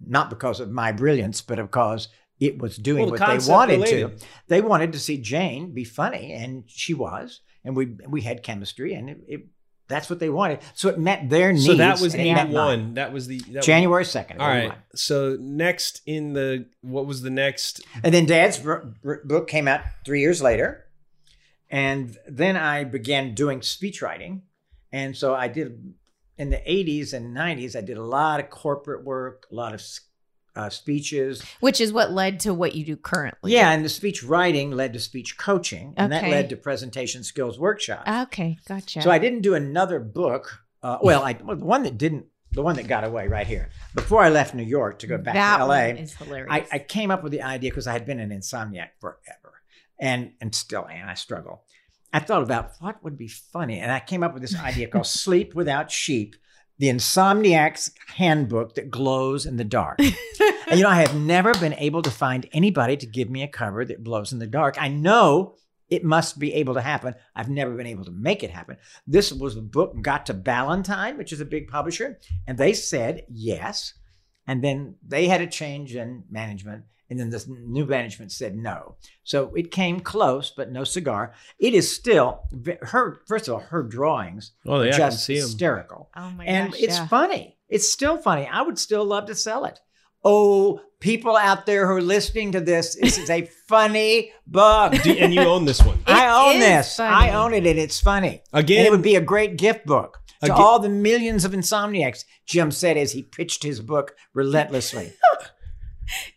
not because of my brilliance, but because it was doing what they wanted to. They wanted to see Jane be funny, and she was. And we had chemistry, and that's what they wanted. So it met their needs. So that was 81. That was January 2nd. All right. So next what was the next? And then Dad's book came out 3 years later. And then I began doing speech writing. And so I did, in the 80s and 90s, I did a lot of corporate work, a lot of speeches. Which is what led to what you do currently. Yeah, and the speech writing led to speech coaching, and that led to presentation skills workshops. Okay, gotcha. So I didn't do another book. The one that got away right here. Before I left New York to go back to LA, is hilarious. I came up with the idea because I had been an insomniac forever, and still am. I struggle. I thought about what would be funny, and I came up with this idea called Sleep Without Sheep. The Insomniac's Handbook That Glows in the Dark. And I have never been able to find anybody to give me a cover that glows in the dark. I know it must be able to happen. I've never been able to make it happen. This was a book got to Ballantine, which is a big publisher, and they said yes. And then they had a change in management, and then this new management said no. So it came close, but no cigar. It is still her drawings are just hysterical. Oh my gosh, it's funny. It's still funny. I would still love to sell it. Oh, people out there who are listening to this is a funny book. And you own this one. I own this. Funny. I own it, and it's funny. Again, and it would be a great gift book. To all the millions of insomniacs, Jim said as he pitched his book relentlessly.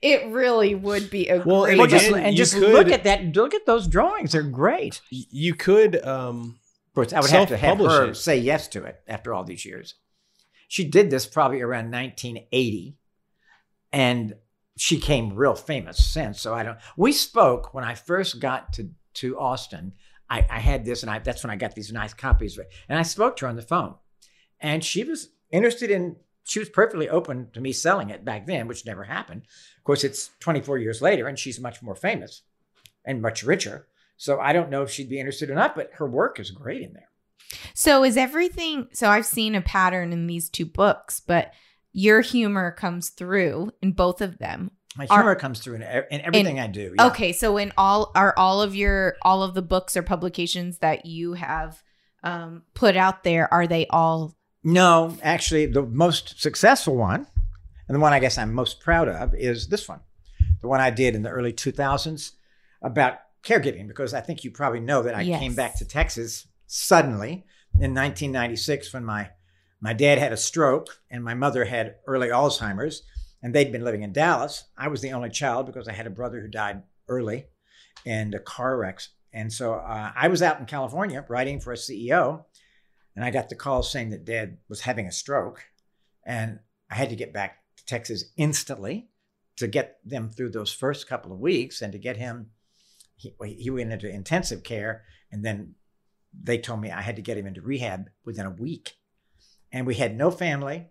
It really would be a great. Well, look at that. Look at those drawings; they're great. You could, of course, I would have to have her say yes to it after all these years. She did this probably around 1980, and she came real famous since. So I don't. We spoke when I first got to Austin. I had this, and that's when I got these nice copies. And I spoke to her on the phone, and she was interested in. She was perfectly open to me selling it back then, which never happened. Of course, it's 24 years later, and she's much more famous and much richer. So I don't know if she'd be interested or not, but her work is great in there. So so I've seen a pattern in these two books, but your humor comes through in both of them. My humor comes through in everything I do. Yeah. Okay, so in all of the books or publications that you have put out there, are they all? No, actually, the most successful one, and the one I guess I'm most proud of, is this one. The one I did in the early 2000s about caregiving, because I think you probably know that I came back to Texas suddenly in 1996 when my dad had a stroke and my mother had early Alzheimer's, and they'd been living in Dallas. I was the only child because I had a brother who died early in a car wreck. And so I was out in California writing for a CEO, and I got the call saying that Dad was having a stroke, and I had to get back to Texas instantly to get them through those first couple of weeks and to get him, he went into intensive care, and then they told me I had to get him into rehab within a week. And we had no family.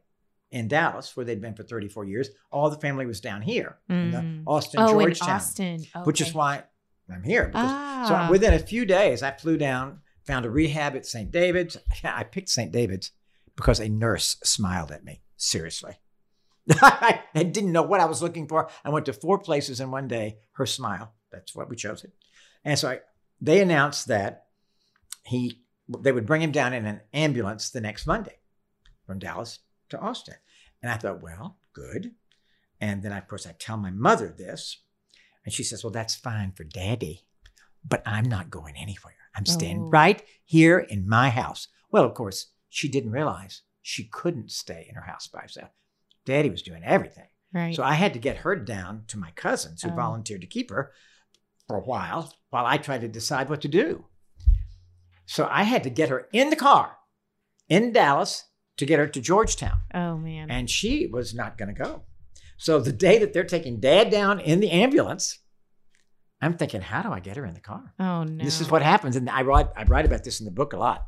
in Dallas, where they'd been for 34 years. All the family was down here, in Austin, Georgetown, in Austin. Okay. Which is why I'm here. Because, so within a few days, I flew down, found a rehab at St. David's. I picked St. David's because a nurse smiled at me. Seriously. I didn't know what I was looking for. I went to four places in one day. Her smile. That's what we chose it. And so they announced that they would bring him down in an ambulance the next Monday from Dallas to Austin. And I thought, well, good. And then, of course, I tell my mother this. And she says, well, that's fine for Daddy, but I'm not going anywhere. I'm staying right here in my house. Well, of course, she didn't realize she couldn't stay in her house by herself. Daddy was doing everything. Right. So I had to get her down to my cousins who volunteered to keep her for a while I tried to decide what to do. So I had to get her in the car in Dallas to get her to Georgetown. Oh, man. And she was not going to go. So the day that they're taking Dad down in the ambulance, I'm thinking, how do I get her in the car? Oh, no. This is what happens. And I write about this in the book a lot.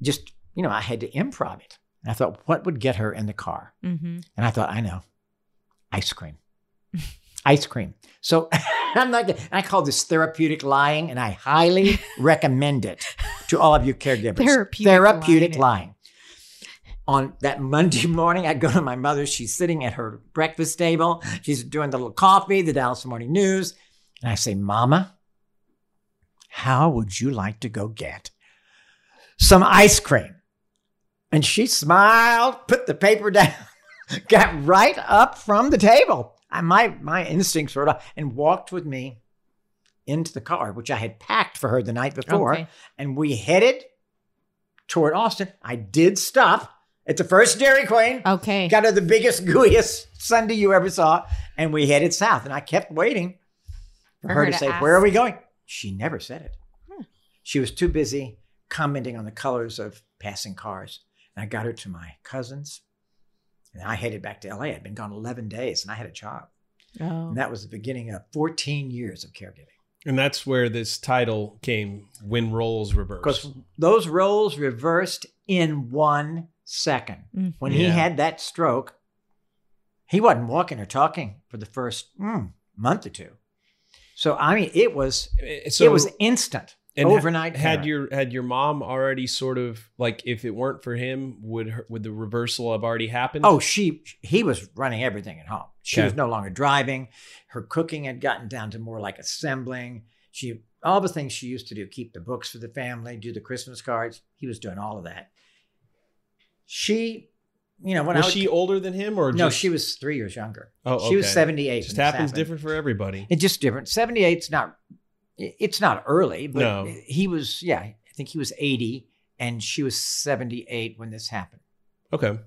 Just, you know, I had to improv it. And I thought, what would get her in the car? Mm-hmm. And I thought, I know, ice cream. Ice cream. So I call this therapeutic lying, and I highly recommend it to all of you caregivers. Therapeutic lying. On that Monday morning, I go to my mother. She's sitting at her breakfast table. She's doing the little coffee, the Dallas Morning News. And I say, Mama, how would you like to go get some ice cream? And she smiled, put the paper down, got right up from the table. My instincts were off, and walked with me into the car, which I had packed for her the night before. Okay. And we headed toward Austin. I did stop at the first Dairy Queen. Okay. Got her the biggest, gooeyest sundae you ever saw. And we headed south. And I kept waiting for her to say, where are we going? She never said it. She was too busy commenting on the colors of passing cars. And I got her to my cousins. And I headed back to LA. I'd been gone 11 days and I had a job. Oh. And that was the beginning of 14 years of caregiving. And that's where this title came, When Roles Reversed. Because those roles reversed in 1 second. Mm-hmm. When he had that stroke, he wasn't walking or talking for the first month or two. So, I mean, it was instant. And overnight parent. Had your mom already sort of like, if it weren't for him, would the reversal have already happened? Oh, he was running everything at home. She was no longer driving. Her cooking had gotten down to more like assembling. All the things she used to do, keep the books for the family, do the Christmas cards. He was doing all of that. She, you know, was she older than him or no? She was 3 years younger. Oh, okay. She was 78. It just happens different for everybody. It's just different. 78's not. It's not early, but he was, I think he was 80 and she was 78 when this happened. Okay.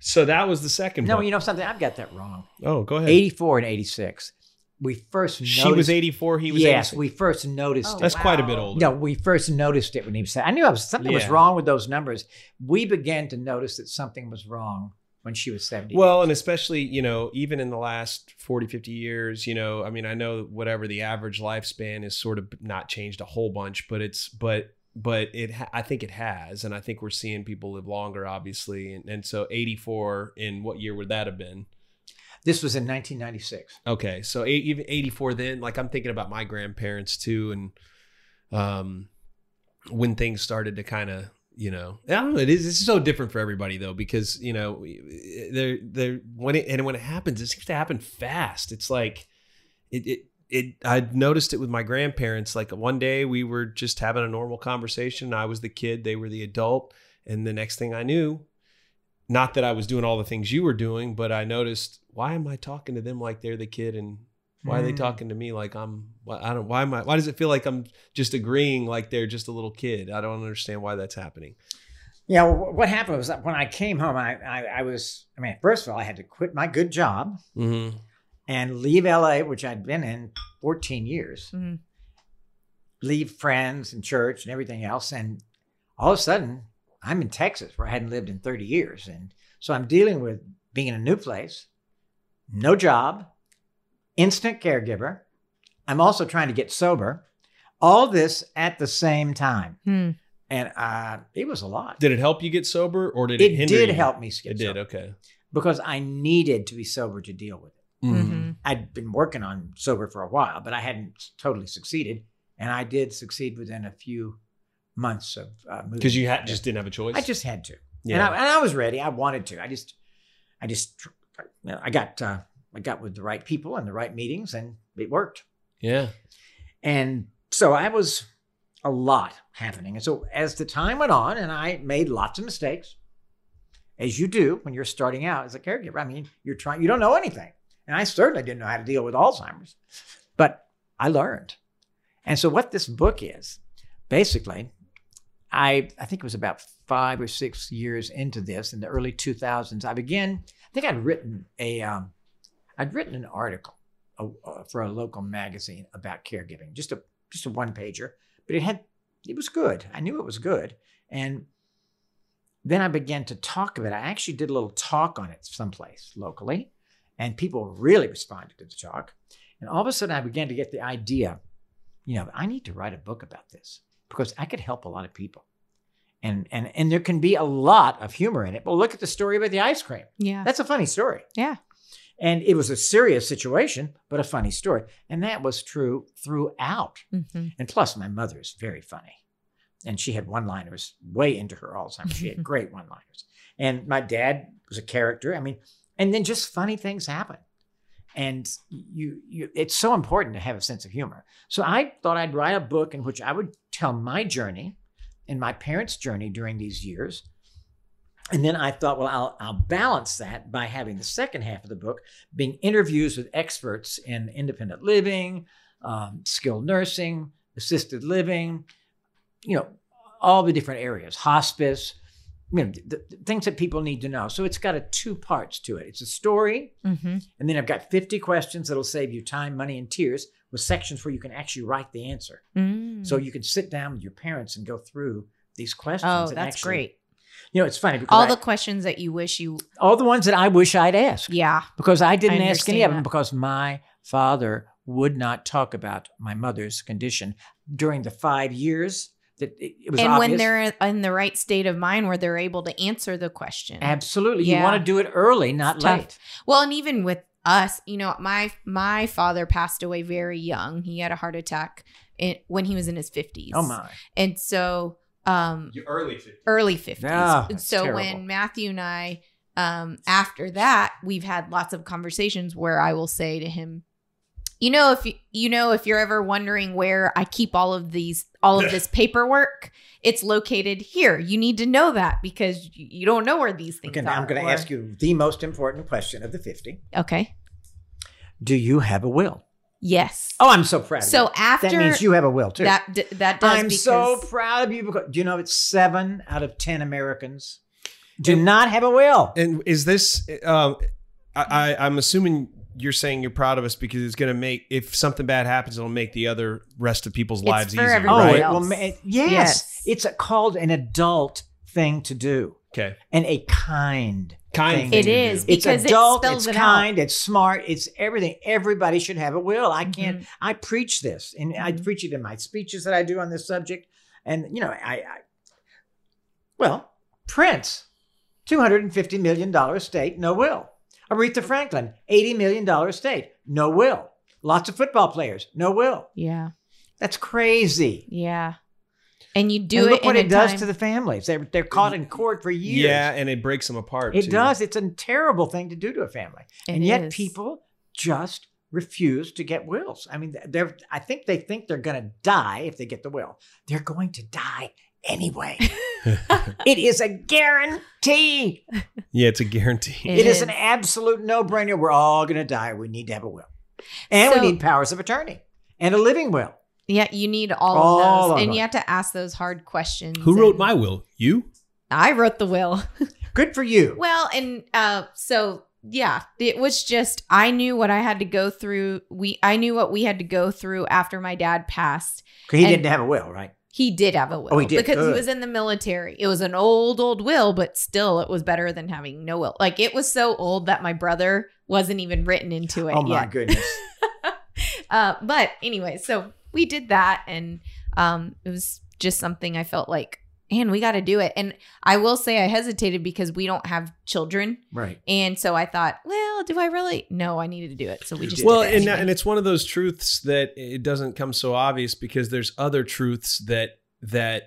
So that was the second one. No, you know something? I've got that wrong. Oh, go ahead. 84 and 86. We first noticed. She was 84, he was 86. Yes, we first noticed it. That's quite a bit older. No, we first noticed it when he was I knew something was wrong with those numbers. We began to notice that something was wrong when she was 70. Well, and especially, you know, even in the last 40, 50 years, you know, I mean, I know whatever the average lifespan is sort of not changed a whole bunch, but I think it has. And I think we're seeing people live longer, obviously. And so 84, in what year would that have been? This was in 1996. Okay. So even 84 then, like I'm thinking about my grandparents too. And when things started to kind of, you know, I don't know. It's so different for everybody though, because you know, when it happens, it seems to happen fast. It's like I noticed it with my grandparents. Like one day we were just having a normal conversation. I was the kid, they were the adult, and the next thing I knew, not that I was doing all the things you were doing, but I noticed, why am I talking to them like they're the kid, and why are they talking to me like why does it feel like I'm just agreeing like they're just a little kid? I don't understand why that's happening. Yeah, well, what happened was that when I came home, I first of all, I had to quit my good job and leave LA, which I'd been in 14 years, leave friends and church and everything else. And all of a sudden, I'm in Texas where I hadn't lived in 30 years. And so I'm dealing with being in a new place, no job, instant caregiver. I'm also trying to get sober. All this at the same time. And it was a lot. Did it help you get sober, or did it hinder you? It did help me get sober. It did, okay. Because I needed to be sober to deal with it. Mm-hmm. I'd been working on sober for a while, but I hadn't totally succeeded. And I did succeed within a few months of moving. Because you just didn't have a choice? I just had to. Yeah. And I was ready. I wanted to. I got with the right people and the right meetings, and it worked. Yeah. And so I was... a lot happening. And so as the time went on, and I made lots of mistakes, as you do when you're starting out as a caregiver. I mean, you don't know anything. And I certainly didn't know how to deal with Alzheimer's, but I learned. And so what this book is, basically, I think it was about 5 or 6 years into this, in the early 2000s, I'd written an article for a local magazine about caregiving, just a one-pager. But it was good. I knew it was good. And then I began to talk about it. I actually did a little talk on it someplace locally, and people really responded to the talk. And all of a sudden I began to get the idea, I need to write a book about this, because I could help a lot of people. And there can be a lot of humor in it. But look at the story about the ice cream. Yeah. That's a funny story. Yeah. And it was a serious situation, but a funny story. And that was true throughout. Mm-hmm. And plus, my mother is very funny. And she had one-liners way into her Alzheimer's. She had great one-liners. And my dad was a character. I mean, and then just funny things happen. And it's so important to have a sense of humor. So I thought I'd write a book in which I would tell my journey and my parents' journey during these years. And then I thought, well, I'll balance that by having the second half of the book being interviews with experts in independent living, skilled nursing, assisted living, all the different areas, hospice, the things that people need to know. So it's got two parts to it. It's a story. Mm-hmm. And then I've got 50 questions that'll save you time, money, and tears, with sections where you can actually write the answer. Mm. So you can sit down with your parents and go through these questions. Oh, that's great. It's funny. Because all the questions that you wish you... All the ones that I wish I'd asked. Yeah. Because I didn't ask any of them, because my father would not talk about my mother's condition during the 5 years that it was obvious. And when they're in the right state of mind where they're able to answer the question. Absolutely. Yeah. You want to do it early, not late. Well, and even with us, my father passed away very young. He had a heart attack when he was in his 50s. Oh, my. And so... your early 50s. Early 50s. Yeah, so terrible. When Matthew and I, after that, we've had lots of conversations where I will say to him, if you're ever wondering where I keep all of this paperwork, it's located here. You need to know that, because you don't know where these things are. Now I'm going to ask you the most important question of the 50. Okay. Do you have a will? Yes. Oh, I'm so proud of you. So after... That means you have a will, too. That does, I'm so proud of you, because... Do you know it's 7 out of 10 Americans do not have a will? And is this... I'm assuming you're saying you're proud of us because it's going to make... If something bad happens, it'll make the other rest of people's lives easier, right? Else. Well, yes. It's called an adult thing to do. Okay. And a kind thing. It is, because it's adult, it's kind, it's smart, it's everything. Everybody should have a will. I can't. Mm-hmm. I preach this, and I preach it in my speeches that I do on this subject. And Prince, $250 million estate, no will. Aretha Franklin, $80 million estate, no will. Lots of football players, no will. Yeah, that's crazy. Yeah. And you do look what it does to the families. They're caught in court for years. Yeah, and it breaks them apart. It does. It's a terrible thing to do to a family. And yet people just refuse to get wills. I mean, I think they're going to die if they get the will. They're going to die anyway. It is a guarantee. Yeah, it's a guarantee. It is an absolute no-brainer. We're all going to die. We need to have a will. And we need powers of attorney and a living will. Yeah, you need all of those. And you have to ask those hard questions. Who wrote my will? You? I wrote the will. Good for you. Well, and it was just, I knew what I had to go through. I knew what we had to go through after my dad passed. Because he didn't have a will, right? He did have a will. Oh, he did. Because he was in the military. It was an old will, but still it was better than having no will. Like, it was so old that my brother wasn't even written into it yet. Oh, my goodness. But anyway, so... We did that, and it was just something I felt like and we got to do it. And I will say I hesitated because we don't have children. Right. And so I thought, well, do I really? No, I needed to do it. So we just did it anyway. And it's one of those truths that it doesn't come so obvious because there's other truths that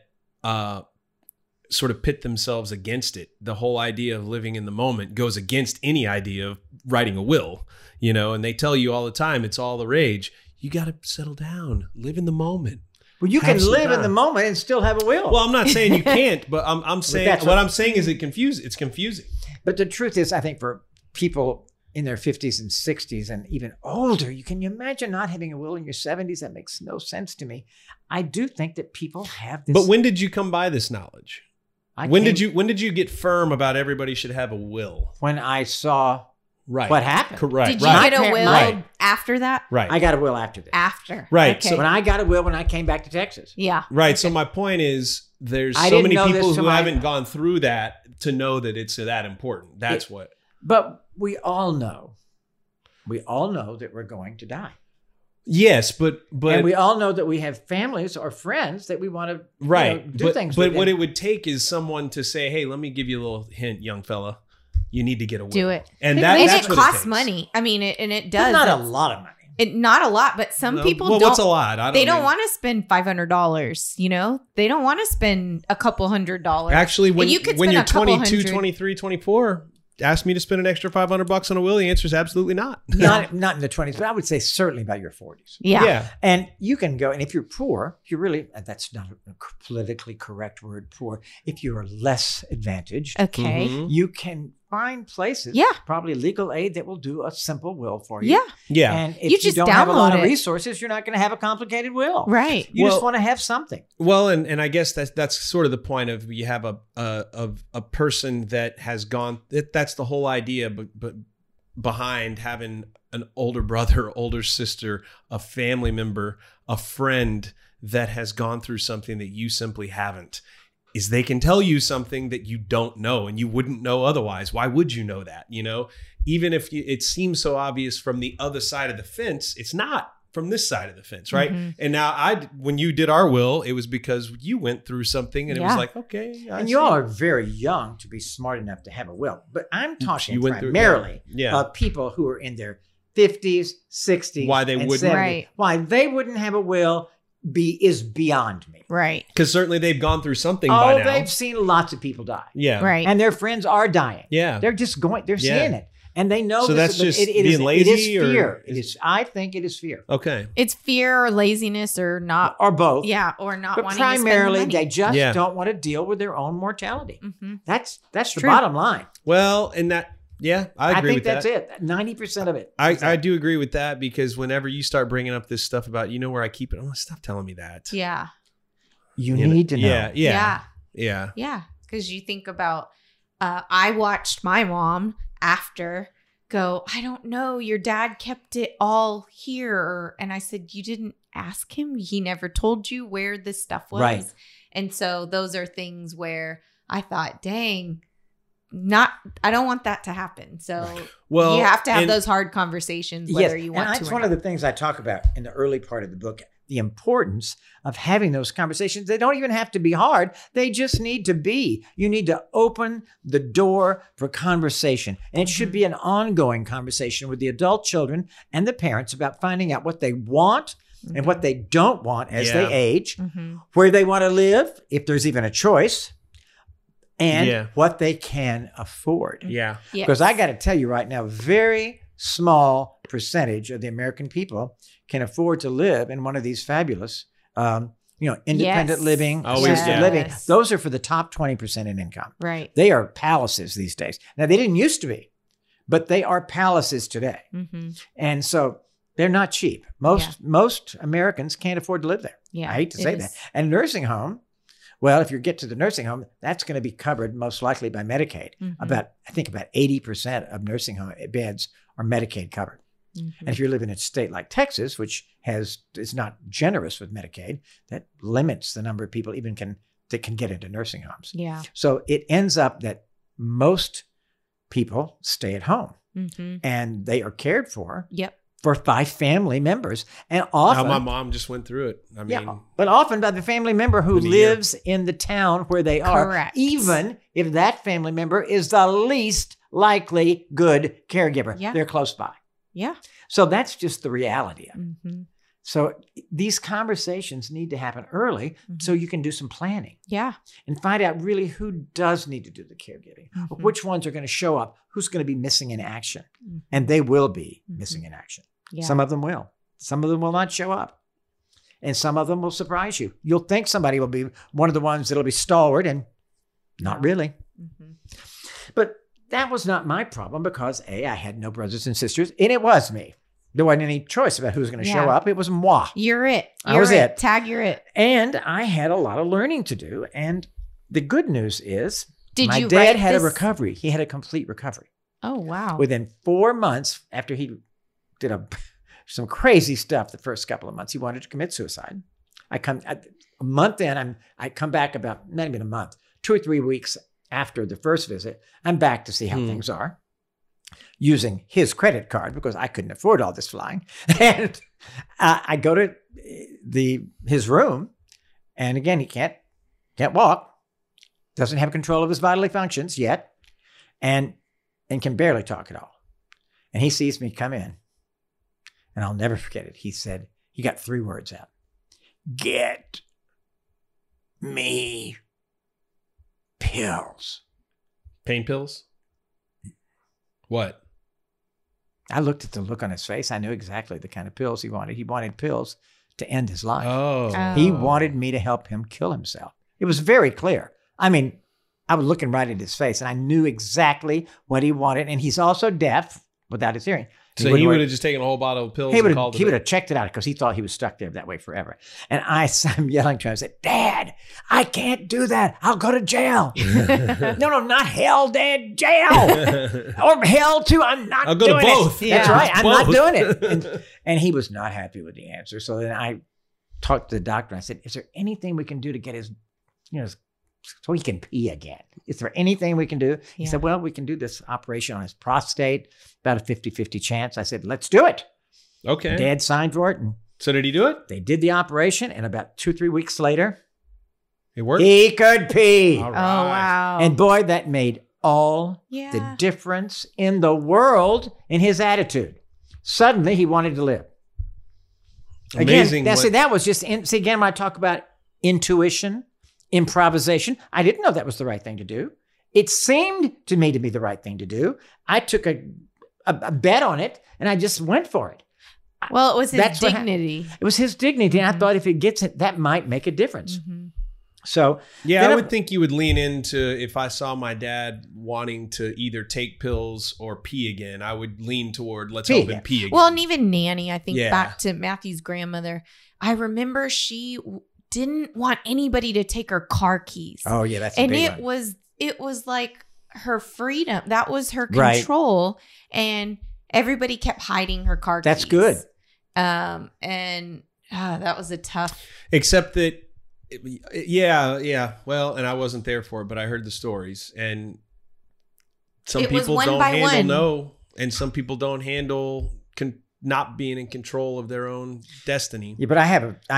sort of pit themselves against it. The whole idea of living in the moment goes against any idea of writing a will, you know, and they tell you all the time, it's all the rage. You got to settle down, live in the moment. Well, you can live in the moment and still have a will. Well, I'm not saying you can't, but I'm saying I'm saying is it's confusing. But the truth is, I think for people in their 50s and 60s and even older, can you imagine not having a will in your 70s? That makes no sense to me. I do think that people have this. But when did you come by this knowledge? When did you get firm about everybody should have a will? When I saw what happened. Correct. Did you get a will after that? Right. I got a will after this. After. Right. Okay. So when I got a will when I came back to Texas. Yeah. Right. Okay. So my point is there's so many people who haven't gone through that to know that it's that important. That's what. But we all know that we're going to die. Yes, but and we all know that we have families or friends that we want to do things with. But what it would take is someone to say, hey, let me give you a little hint, young fella. You need to get a will. Do it. And that's what it costs money. I mean, it does. But not a lot of money. Not a lot, but some people don't. Well, what's a lot? They don't want to spend $500, you know? They don't want to spend a couple $100. Actually, when you're 22, 23, 24... ask me to spend an extra $500 on a will, the answer is absolutely not. Not in the 20s, but I would say certainly by your 40s. Yeah. And you can go, and if you're poor, that's not a politically correct word, poor. If you're less advantaged, okay, you can find places, probably legal aid, that will do a simple will for you. Yeah. Yeah. And if you don't have a lot of resources, you're not going to have a complicated will. Right. You just want to have something. Well, and I guess that's sort of the point of you have a person that has gone, that's the whole idea but behind having an older brother, older sister, a family member, a friend that has gone through something that you simply haven't. Is they can tell you something that you don't know and you wouldn't know otherwise. Why would you know that? You know, even if it seems so obvious from the other side of the fence, it's not from this side of the fence, right? Mm-hmm. And now when you did our will, it was because you went through something and it was like, okay. And you all are very young to be smart enough to have a will. But I'm talking primarily of people who are in their 50s, 60s, why they wouldn't have a will. Is beyond me. Right. Because certainly they've gone through something by now. They've seen lots of people die. Yeah. Right. And their friends are dying. Yeah. They're just seeing it. And they know. So that's just being lazy? It is fear. I think it is fear. Okay. It's fear or laziness or not. Or both. Yeah. Or not wanting to spend money. Primarily, they just don't want to deal with their own mortality. Mm-hmm. That's the bottom line. Well, and that... Yeah, I agree with that. I think that's it. 90% of it. I do agree with that because whenever you start bringing up this stuff about, you know where I keep it, I'm like, stop telling me that. Yeah. You need to know. Yeah. Yeah. Because you think about, I watched my mom after go, I don't know, your dad kept it all here. And I said, you didn't ask him. He never told you where this stuff was. Right. And so those are things where I thought, dang. I don't want that to happen. So you have to have those hard conversations, whether you want to. That's one of the things I talk about in the early part of the book, the importance of having those conversations. They don't even have to be hard. They just need to be. You need to open the door for conversation. And it should be an ongoing conversation with the adult children and the parents about finding out what they want and what they don't want as they age, where they want to live, if there's even a choice. And what they can afford. Yeah. Yes. Because I got to tell you right now, very small percentage of the American people can afford to live in one of these fabulous, independent living, assisted living. Those are for the top 20% in income. Right. They are palaces these days. Now, they didn't used to be, but they are palaces today. Mm-hmm. And so they're not cheap. Most Americans can't afford to live there. Yeah, I hate to say that. And nursing home. Well, if you get to the nursing home, that's going to be covered most likely by Medicaid. Mm-hmm. I think about 80% of nursing home beds are Medicaid covered. Mm-hmm. And if you live in a state like Texas, which is not generous with Medicaid, that limits the number of people that can get into nursing homes. Yeah. So it ends up that most people stay at home and they are cared for. Yep. for by family members. And often— now my mom just went through it. I mean, yeah, but often by the family member who lives in the town where they are, even if that family member is the least likely good caregiver. Yeah. They're close by. Yeah. So that's just the reality of it. Mm-hmm. So these conversations need to happen early, mm-hmm, so you can do some planning. Yeah. And find out really who does need to do the caregiving, mm-hmm, which ones are going to show up, who's going to be missing in action. Mm-hmm. And they will be missing in action. Yeah. Some of them will. Some of them will not show up. And some of them will surprise you. You'll think somebody will be one of the ones that'll be stalwart, and not really. Mm-hmm. But that was not my problem because, A, I had no brothers and sisters, and it was me. There wasn't any choice about who was going to show up. It was moi. You're it. I was it. Tag, you're it. And I had a lot of learning to do. And the good news is my dad had a recovery. He had a complete recovery. Oh, wow. Within 4 months after he did some crazy stuff the first couple of months, he wanted to commit suicide. A month in, I come back about, not even a month, 2 or 3 weeks after the first visit, I'm back to see how things are, using his credit card because I couldn't afford all this flying. And I go to his room, and again, he can't walk, doesn't have control of his bodily functions yet, and can barely talk at all. And he sees me come in, and I'll never forget it. He said, he got 3 words out. Get me pills. Pain pills? What? I looked at the look on his face. I knew exactly the kind of pills he wanted. He wanted pills to end his life. Oh. He wanted me to help him kill himself. It was very clear. I mean, I was looking right at his face, and I knew exactly what he wanted. And he's also deaf without his hearing. So he would have just taken a whole bottle of pills and called it. He would have checked it out because he thought he was stuck there that way forever. And I'm yelling to him. I said, Dad, I can't do that. I'll go to jail. No, not hell, Dad, jail. Or hell too. I'm not doing it. I'll go to both. Yeah. That's right. I'm both. Not doing it. And he was not happy with the answer. So then I talked to the doctor. I said, is there anything we can do to get his, so he can pee again? Is there anything we can do? Yeah. He said, well, we can do this operation on his prostate, about a 50-50 chance. I said, let's do it. Okay. Dad signed for it. And so did he do it? They did the operation, and about 2 or 3 weeks later, it worked. He could pee. All right. Oh, wow. And boy, that made all the difference in the world in his attitude. Suddenly, he wanted to live. Amazing. Again, that was just, when I talk about intuition, improvisation. I didn't know that was the right thing to do. It seemed to me to be the right thing to do. I took a bet on it, and I just went for it. Well, it was his dignity. It was his dignity. And I thought if it gets it, that might make a difference. Mm-hmm. So yeah, I would think you would lean into, if I saw my dad wanting to either take pills or pee again, I would lean toward let's help him pee again. Well, and even Nanny, I think back to Matthew's grandmother, I remember she didn't want anybody to take her car keys. Oh yeah, that's a big one. And it was like her freedom. That was her control, and everybody kept hiding her car keys. That's good. That was a tough. Except that, well, and I wasn't there for it, but I heard the stories, and some people don't handle and some people don't handle not being in control of their own destiny. Yeah, but I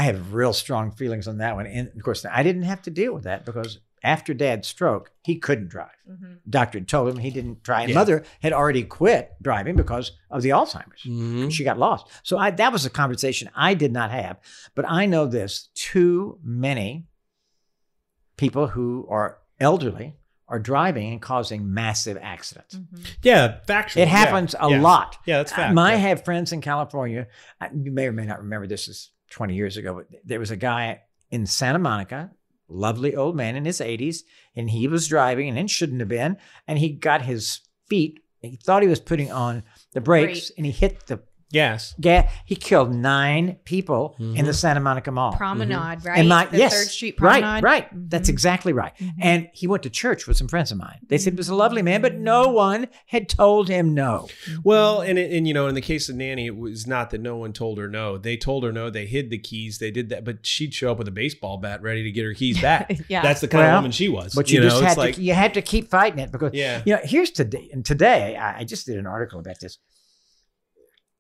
have real strong feelings on that one. And of course, I didn't have to deal with that because after Dad's stroke, he couldn't drive. Mm-hmm. Doctor had told him he didn't try. And Mother had already quit driving because of the Alzheimer's. Mm-hmm. She got lost. So that was a conversation I did not have. But I know this, too many people who are elderly are driving and causing massive accidents. Mm-hmm. Yeah, factual. It happens a lot. Yeah, that's fact. I have friends in California. You may or may not remember, this is 20 years ago, but there was a guy in Santa Monica, lovely old man in his 80s, and he was driving, and it shouldn't have been, and he got his feet, he thought he was putting on the brakes, and he hit the gas. He killed 9 people in the Santa Monica Mall. Promenade, right? And the Third Street Promenade. Right. Mm-hmm. That's exactly right. Mm-hmm. And he went to church with some friends of mine. They said he was a lovely man, but no one had told him no. Well, and in the case of Nanny, it was not that no one told her no. They told her no. They hid the keys. They did that. But she'd show up with a baseball bat ready to get her keys back. That's the kind of woman she was. But you had to keep fighting it because, here's today. And today, I just did an article about this.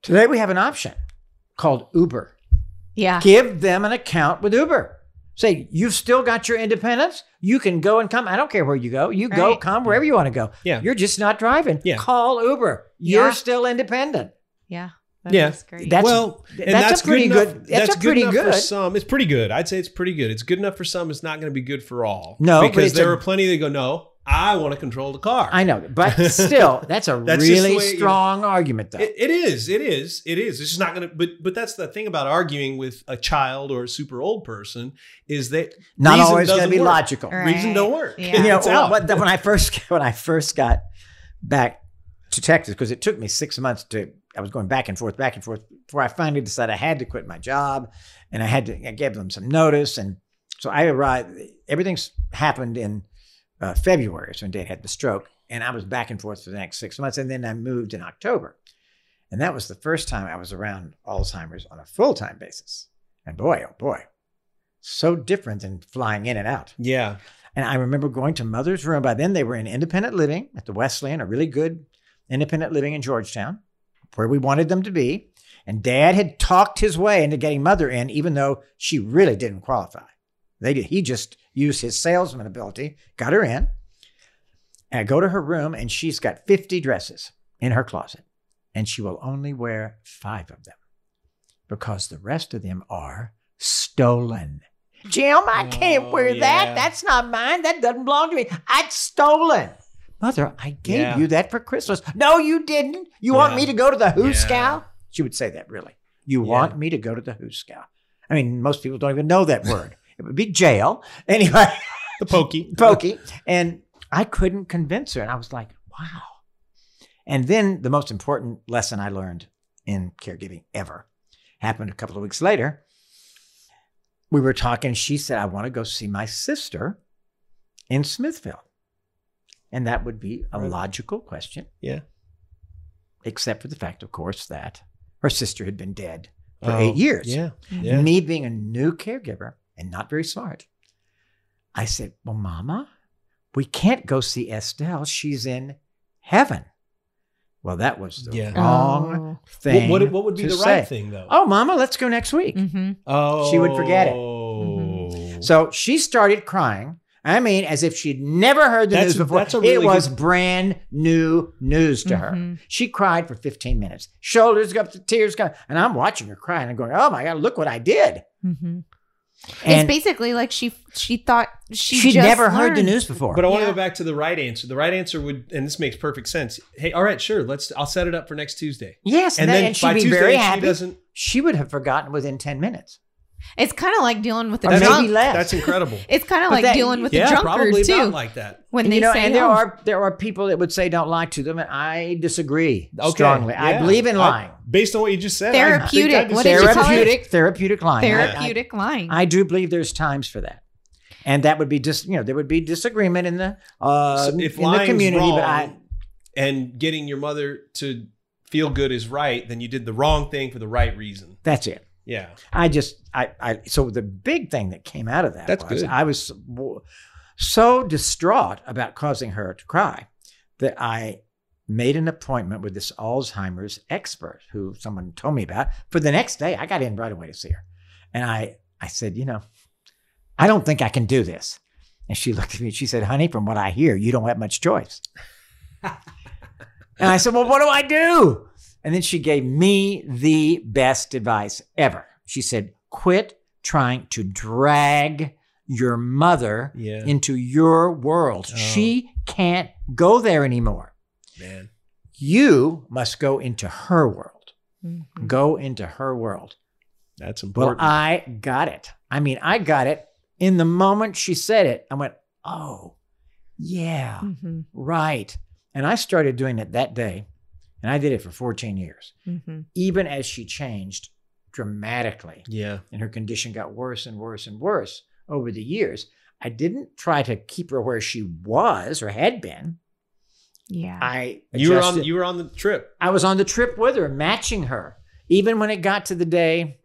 Today we have an option called Uber. Yeah. Give them an account with Uber. Say, you've still got your independence. You can go and come. I don't care where you go. You go, come wherever you want to go. Yeah. You're just not driving. Yeah. Call Uber. You're still independent. Yeah. That's great. That's a pretty good. That's pretty good for some. It's pretty good. I'd say it's pretty good. It's good enough for some. It's not going to be good for all. No, because there are plenty that go, no, I want to control the car. I know, but still, that's a really strong argument, though. It is. It's just not going to. But that's the thing about arguing with a child or a super old person is that not always going to be logical. Right. Reason don't work. Yeah. You know, when I first got back to Texas, because it took me 6 months to. I was going back and forth, before I finally decided I had to quit my job, and I gave them some notice, and so I arrived. Everything's happened in February, so when Dad had the stroke, and I was back and forth for the next 6 months, and then I moved in October, and that was the first time I was around Alzheimer's on a full-time basis, and boy, oh boy, so different than flying in and out. Yeah. And I remember going to Mother's room. By then, they were in independent living at the Wesleyan, a really good independent living in Georgetown, where we wanted them to be. And Dad had talked his way into getting Mother in, even though she really didn't qualify. He just used his salesman ability, got her in. And I go to her room, and she's got 50 dresses in her closet. And she will only wear 5 of them because the rest of them are stolen. Jim, I can't wear that. That's not mine. That doesn't belong to me. It's stolen. Mother, I gave you that for Christmas. No, you didn't. You want me to go to the Hooskow? Yeah. She would say that, really. You want me to go to the Hooskow? I mean, most people don't even know that word. It would be jail. Anyway. The pokey. Pokey. And I couldn't convince her. And I was like, wow. And then the most important lesson I learned in caregiving ever happened a couple of weeks later. We were talking. She said, I want to go see my sister in Smithville. And that would be a logical question. Yeah. Except for the fact, of course, that her sister had been dead for 8 years. Yeah. Yeah. Me being a new caregiver and not very smart, I said, well, Mama, we can't go see Estelle. She's in heaven. Well, that was the wrong thing. Well, what would be the right thing, though? Oh, Mama, let's go next week. Mm-hmm. Oh. She would forget it. Mm-hmm. So she started crying. I mean, as if she'd never heard the news before. Really it was brand new news to her. She cried for 15 minutes. Shoulders go up, the tears come. And I'm watching her cry and I'm going, oh my God, look what I did. Mm-hmm. It's basically like she thought she'd never heard the news before. But I want to go back to the right answer. The right answer would, and this makes perfect sense. Hey, all right, sure. I'll set it up for next Tuesday. Yes. And then she'd be very happy. She would have forgotten within 10 minutes. It's kind of like dealing with a drunk. That's incredible. It's kind of like dealing with a drunkard, probably too. Probably like that. When they say, and there are people that would say don't lie to them, and I disagree strongly. Yeah. I believe in lying. Based on what you just said. Therapeutic. What did you call it? Therapeutic lying. Therapeutic lying. I do believe there's times for that. And that would be just, there would be disagreement in the community. Wrong, and getting your mother to feel good is right, then you did the wrong thing for the right reason. That's it. Yeah. So the big thing that came out of that was good. I was so distraught about causing her to cry that I made an appointment with this Alzheimer's expert who someone told me about for the next day. I got in right away to see her. And I said, I don't think I can do this. And she looked at me and she said, honey, from what I hear, you don't have much choice. And I said, well, what do I do? And then she gave me the best advice ever. She said, quit trying to drag your mother into your world. Oh. She can't go there anymore. Man. You must go into her world. Mm-hmm. Go into her world. That's important. Well, I got it. I mean, I got it. In the moment she said it, I went, oh, yeah, right. And I started doing it that day. And I did it for 14 years, even as she changed dramatically. Yeah. And her condition got worse and worse and worse over the years. I didn't try to keep her where she was or had been. Yeah. You were on the trip. I was on the trip with her, matching her. Even when it got to the day,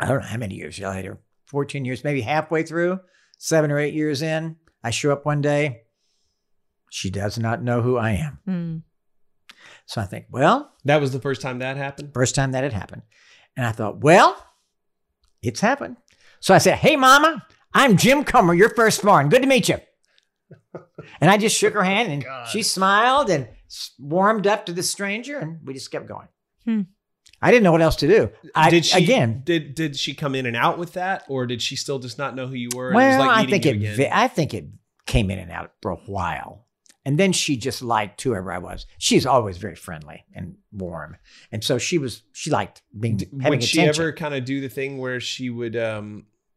I don't know how many years later, 14 years, maybe halfway through, 7 or 8 years in, I show up one day. She does not know who I am. Mm. So I think, well. That was the first time that happened? First time that had happened. And I thought, well, it's happened. So I said, hey, Mama, I'm Jim Comer, your firstborn. Good to meet you. And I just shook her hand, and she smiled and warmed up to the stranger, and we just kept going. Hmm. I didn't know what else to do. Did she come in and out with that, or did she still just not know who you were? And well, I think it came in and out for a while, and then she just liked whoever I was. She's always very friendly and warm, and so she liked being having attention. Would she ever kind of do the thing where she would?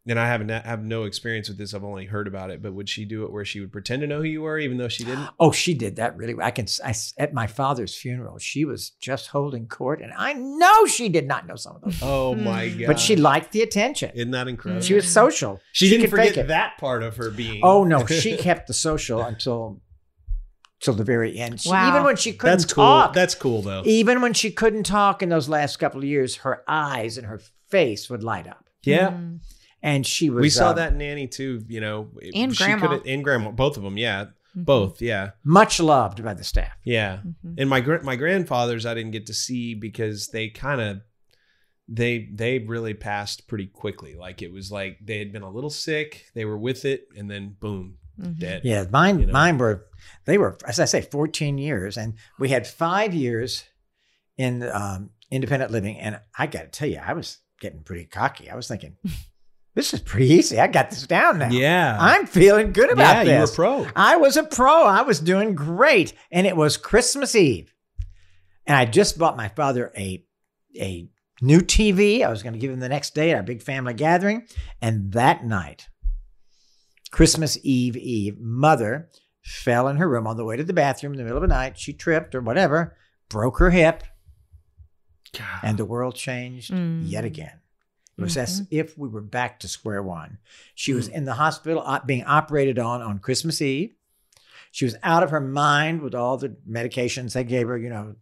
And I have no experience with this. I've only heard about it. But would she do it where she would pretend to know who you were, even though she didn't? Oh, she did that really well. At my father's funeral, she was just holding court, and I know she did not know some of those. Oh my God! But she liked the attention. Isn't that incredible? She was social. She didn't forget that part of her being. Oh no, she kept the social until the very end. Wow. Even when she couldn't talk. That's cool though. Even when she couldn't talk in those last couple of years, her eyes and her face would light up. Yeah. Mm. And she was. We saw that nanny too, you know. And grandma. And grandma, both of them, yeah. Mm-hmm. Both, yeah. Much loved by the staff. Yeah. Mm-hmm. And my grandfathers I didn't get to see because they kind of, they really passed pretty quickly. Like it was like they had been a little sick, they were with it, and then boom, mm-hmm. dead. Yeah, mine were, they were, as I say, 14 years. And we had 5 years in independent living. And I got to tell you, I was getting pretty cocky. I was thinking, this is pretty easy. I got this down now. Yeah. I'm feeling good about this. Yeah, you were a pro. I was a pro. I was doing great. And it was Christmas Eve. And I just bought my father a new TV. I was going to give him the next day at our big family gathering. And that night, Christmas Eve, Mother fell in her room on the way to the bathroom in the middle of the night. She tripped or whatever, broke her hip. God. And the world changed yet again. It was as if we were back to square one. She was in the hospital being operated on Christmas Eve. She was out of her mind with all the medications they gave her, you know.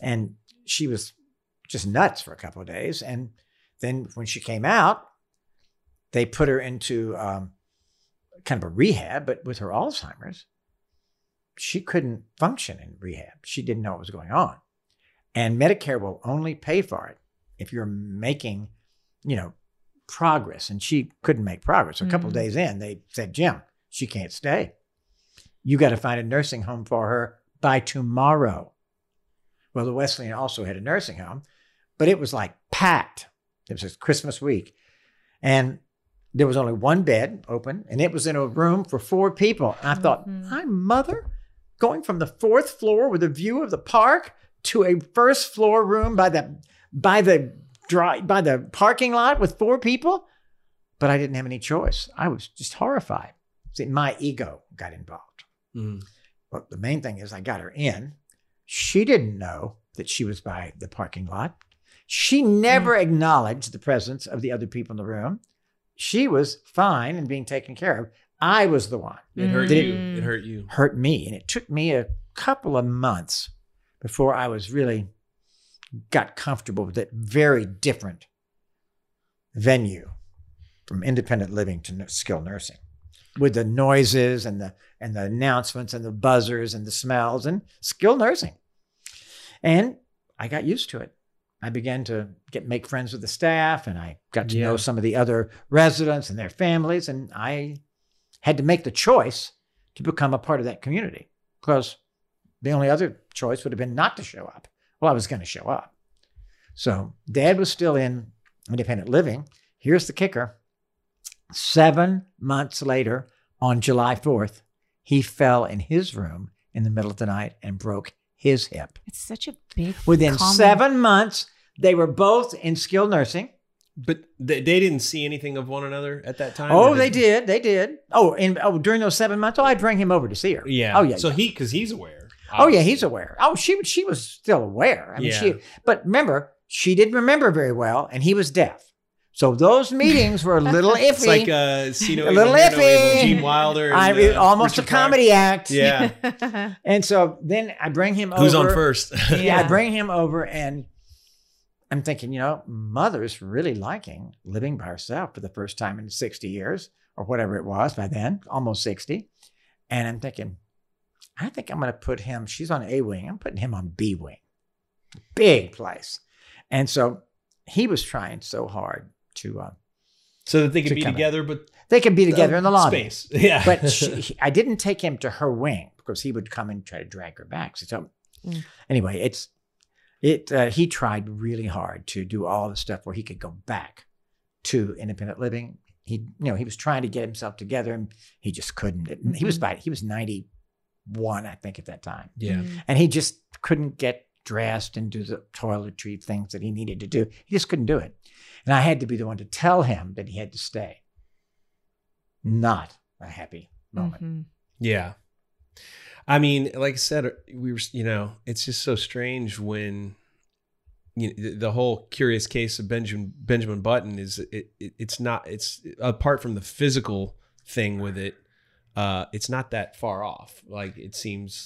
And she was just nuts for a couple of days. And then when she came out, they put her into kind of a rehab, but with her Alzheimer's, she couldn't function in rehab. She didn't know what was going on. And Medicare will only pay for it if you're making, you know, progress, and she couldn't make progress. A couple of days in, they said, Jim, she can't stay. You got to find a nursing home for her by tomorrow. Well, the Wesleyan also had a nursing home, but it was like packed. It was Christmas week. And there was only one bed open, and it was in a room for 4 people. And I thought, my mother going from the 4th floor with a view of the park to a 1st floor room by the parking lot with 4 people, but I didn't have any choice. I was just horrified. See, my ego got involved. But the main thing is I got her in. She didn't know that she was by the parking lot. She never acknowledged the presence of the other people in the room. She was fine and being taken care of. I was the one. It hurt you. It hurt you. Hurt me. And it took me a couple of months before I was really got comfortable with that very different venue from independent living to skilled nursing, with the noises and the announcements and the buzzers and the smells and skilled nursing. And I got used to it. I began to make friends with the staff, and I got to know some of the other residents and their families. And I had to make the choice to become a part of that community, because the only other choice would have been not to show up. Well, I was going to show up. So Dad was still in independent living. Here's the kicker. 7 months later, on July 4th, he fell in his room in the middle of the night and broke his hip. It's such a big Within comment. 7 months, they were both in skilled nursing. But they didn't see anything of one another at that time? Oh, they did. Oh, during those 7 months, I'd bring him over to see her. Yeah. Oh, yeah. So because he's aware. Obviously. Oh, yeah, he's aware. Oh, she was still aware. I mean, but remember, she didn't remember very well, and he was deaf. So those meetings were a little iffy. It's like a little iffy. Gene Wilder. Almost Richard a comedy act. Yeah. And so then I bring him over. Who's on first? Yeah, I bring him over, and I'm thinking, you know, Mother's really liking living by herself for the first time in 60 years, or whatever it was by then, almost 60. And I'm thinking, I think I'm going to put him, she's on A wing, I'm putting him on B wing. Big place. And so he was trying so hard to. So that they could be together, but. They could be together in the lobby. Space. Yeah. But I didn't take him to her wing because he would come and try to drag her back. So anyway, he tried really hard to do all the stuff where he could go back to independent living. He was trying to get himself together and he just couldn't. Mm-hmm. He was 91, I think, at that time. Yeah. Mm-hmm. And he just couldn't get dressed and do the toiletry things that he needed to do. He just couldn't do it. And I had to be the one to tell him that he had to stay. Not a happy moment. Mm-hmm. Yeah. I mean, like I said, we were, it's just so strange when the whole curious case of Benjamin Button is it's apart from the physical thing with it, it's not that far off. Like it seems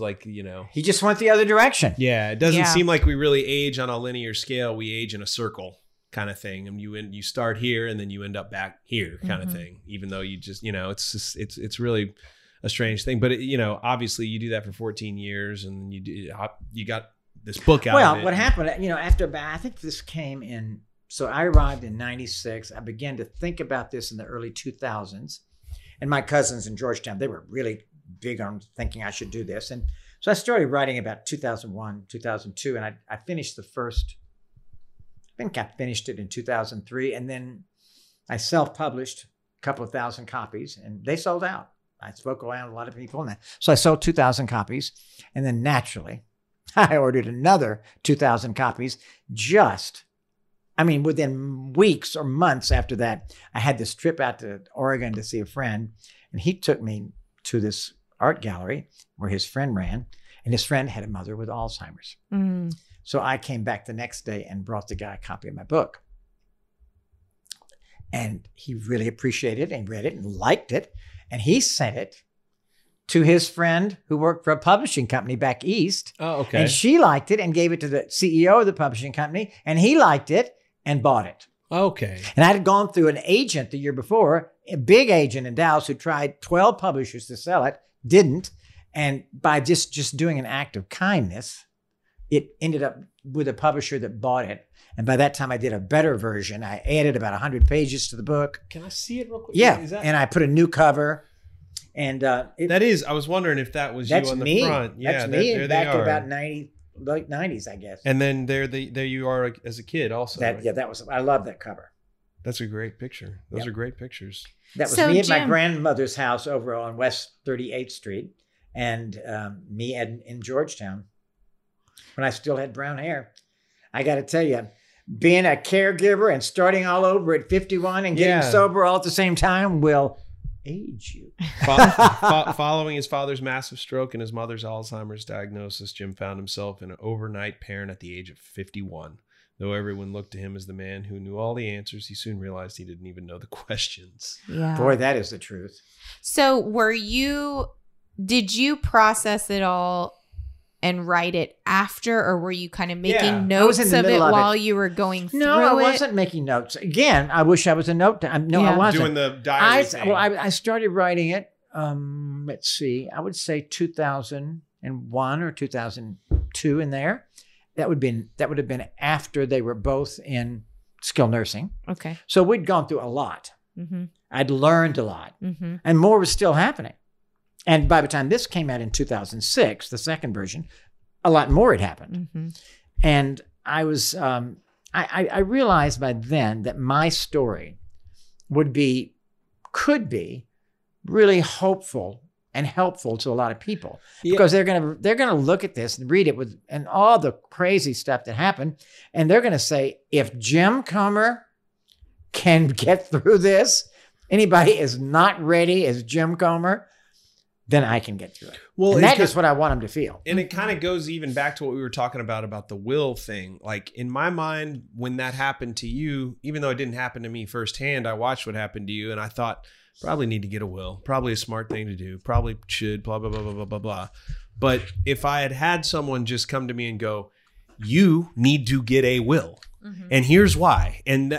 like, he just went the other direction. Yeah. It doesn't seem like we really age on a linear scale. We age in a circle kind of thing. And you start here and then you end up back here kind of thing, even though you just, it's really a strange thing. But obviously you do that for 14 years and you got this book out. Well, what happened, after about, I think this came in, so I arrived in 96. I began to think about this in the early 2000s, and my cousins in Georgetown, they were really big on thinking I should do this. And so I started writing about 2001, 2002, and I finished the first, I think I finished it in 2003. And then I self-published a couple of thousand copies and they sold out. I spoke around a lot of people. So I sold 2,000 copies. And then naturally, I ordered another 2,000 copies. Within weeks or months after that, I had this trip out to Oregon to see a friend. And he took me to this art gallery where his friend ran. And his friend had a mother with Alzheimer's. Mm. So I came back the next day and brought the guy a copy of my book. And he really appreciated it and read it and liked it. And he sent it to his friend who worked for a publishing company back east. Oh, okay. And she liked it and gave it to the CEO of the publishing company. And he liked it and bought it. Okay. And I had gone through an agent the year before, a big agent in Dallas who tried 12 publishers to sell it, didn't. And by just doing an act of kindness, it ended up with a publisher that bought it. And by that time, I did a better version. I added about 100 pages to the book. Can I see it real quick? Yeah. And I put a new cover. And I was wondering if that was you on the front. Yeah, that's me. There back in about late 90s, I guess. And then there you are as a kid also. Yeah, that was, I love that cover. That's a great picture. Those are great pictures. That was me at my grandmother's house over on West 38th Street and me in Georgetown. When I still had brown hair, I got to tell you, being a caregiver and starting all over at 51 and getting sober all at the same time will age you. Following his father's massive stroke and his mother's Alzheimer's diagnosis, Jim found himself an overnight parent at the age of 51. Though everyone looked to him as the man who knew all the answers, he soon realized he didn't even know the questions. Yeah. Boy, that is the truth. So did you process it all and write it after, or were you kind of making notes of it while you were going through it? No, I wasn't making notes. Again, I wish I was a note. I wasn't. Doing the diary thing. Well, I started writing it, let's see, I would say 2001 or 2002 in there. That would have been after they were both in skilled nursing. Okay. So we'd gone through a lot. Mm-hmm. I'd learned a lot. Mm-hmm. And more was still happening. And by the time this came out in 2006, the second version, a lot more had happened. Mm-hmm. And I was, I realized by then that my story could be really hopeful and helpful to a lot of people because they're going to look at this and read it and all the crazy stuff that happened. And they're going to say, if Jim Comer can get through this, anybody is not ready as Jim Comer, then I can get through it. Well, and that is what I want them to feel. And it kind of goes even back to what we were talking about the will thing. Like in my mind, when that happened to you, even though it didn't happen to me firsthand, I watched what happened to you and I thought, probably need to get a will, probably a smart thing to do, probably should, blah, blah, blah, blah, blah, blah, blah. But if I had someone just come to me and go, you need to get a will. Mm-hmm. And here's why. And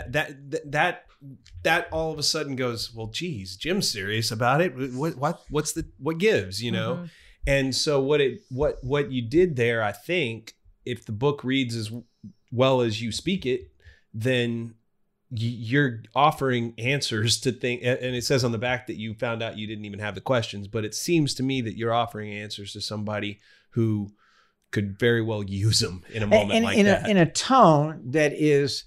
that all of a sudden goes, well, geez, Jim's serious about it. What gives, you know? Mm-hmm. And so what you did there, I think, if the book reads as well as you speak it, then you're offering answers to things. And it says on the back that you found out you didn't even have the questions, but it seems to me that you're offering answers to somebody who could very well use them in a moment in a tone that is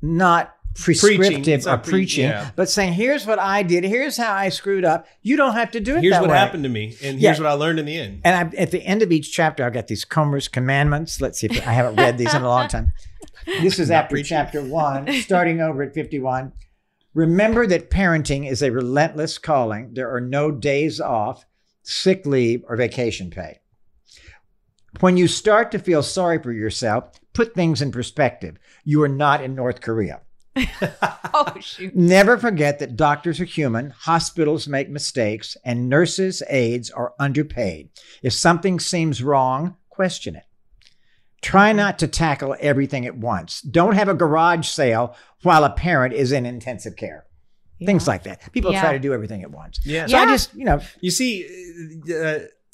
not prescriptive or preaching, yeah, but saying, here's what I did. Here's how I screwed up. You don't have to do it. Here's that what way happened to me. And here's what I learned in the end. And at the end of each chapter, I've got these Comer's commandments. Let's see if I haven't read these in a long time. This is after chapter 1, starting over at 51. Remember that parenting is a relentless calling. There are no days off, sick leave, or vacation pay. When you start to feel sorry for yourself, put things in perspective. You are not in North Korea. Oh, shoot. Never forget that doctors are human, hospitals make mistakes, and nurses, aides are underpaid. If something seems wrong, question it. Try not to tackle everything at once. Don't have a garage sale while a parent is in intensive care. Yeah. Things like that. People try to do everything at once. Yeah. So I just, you know. You see,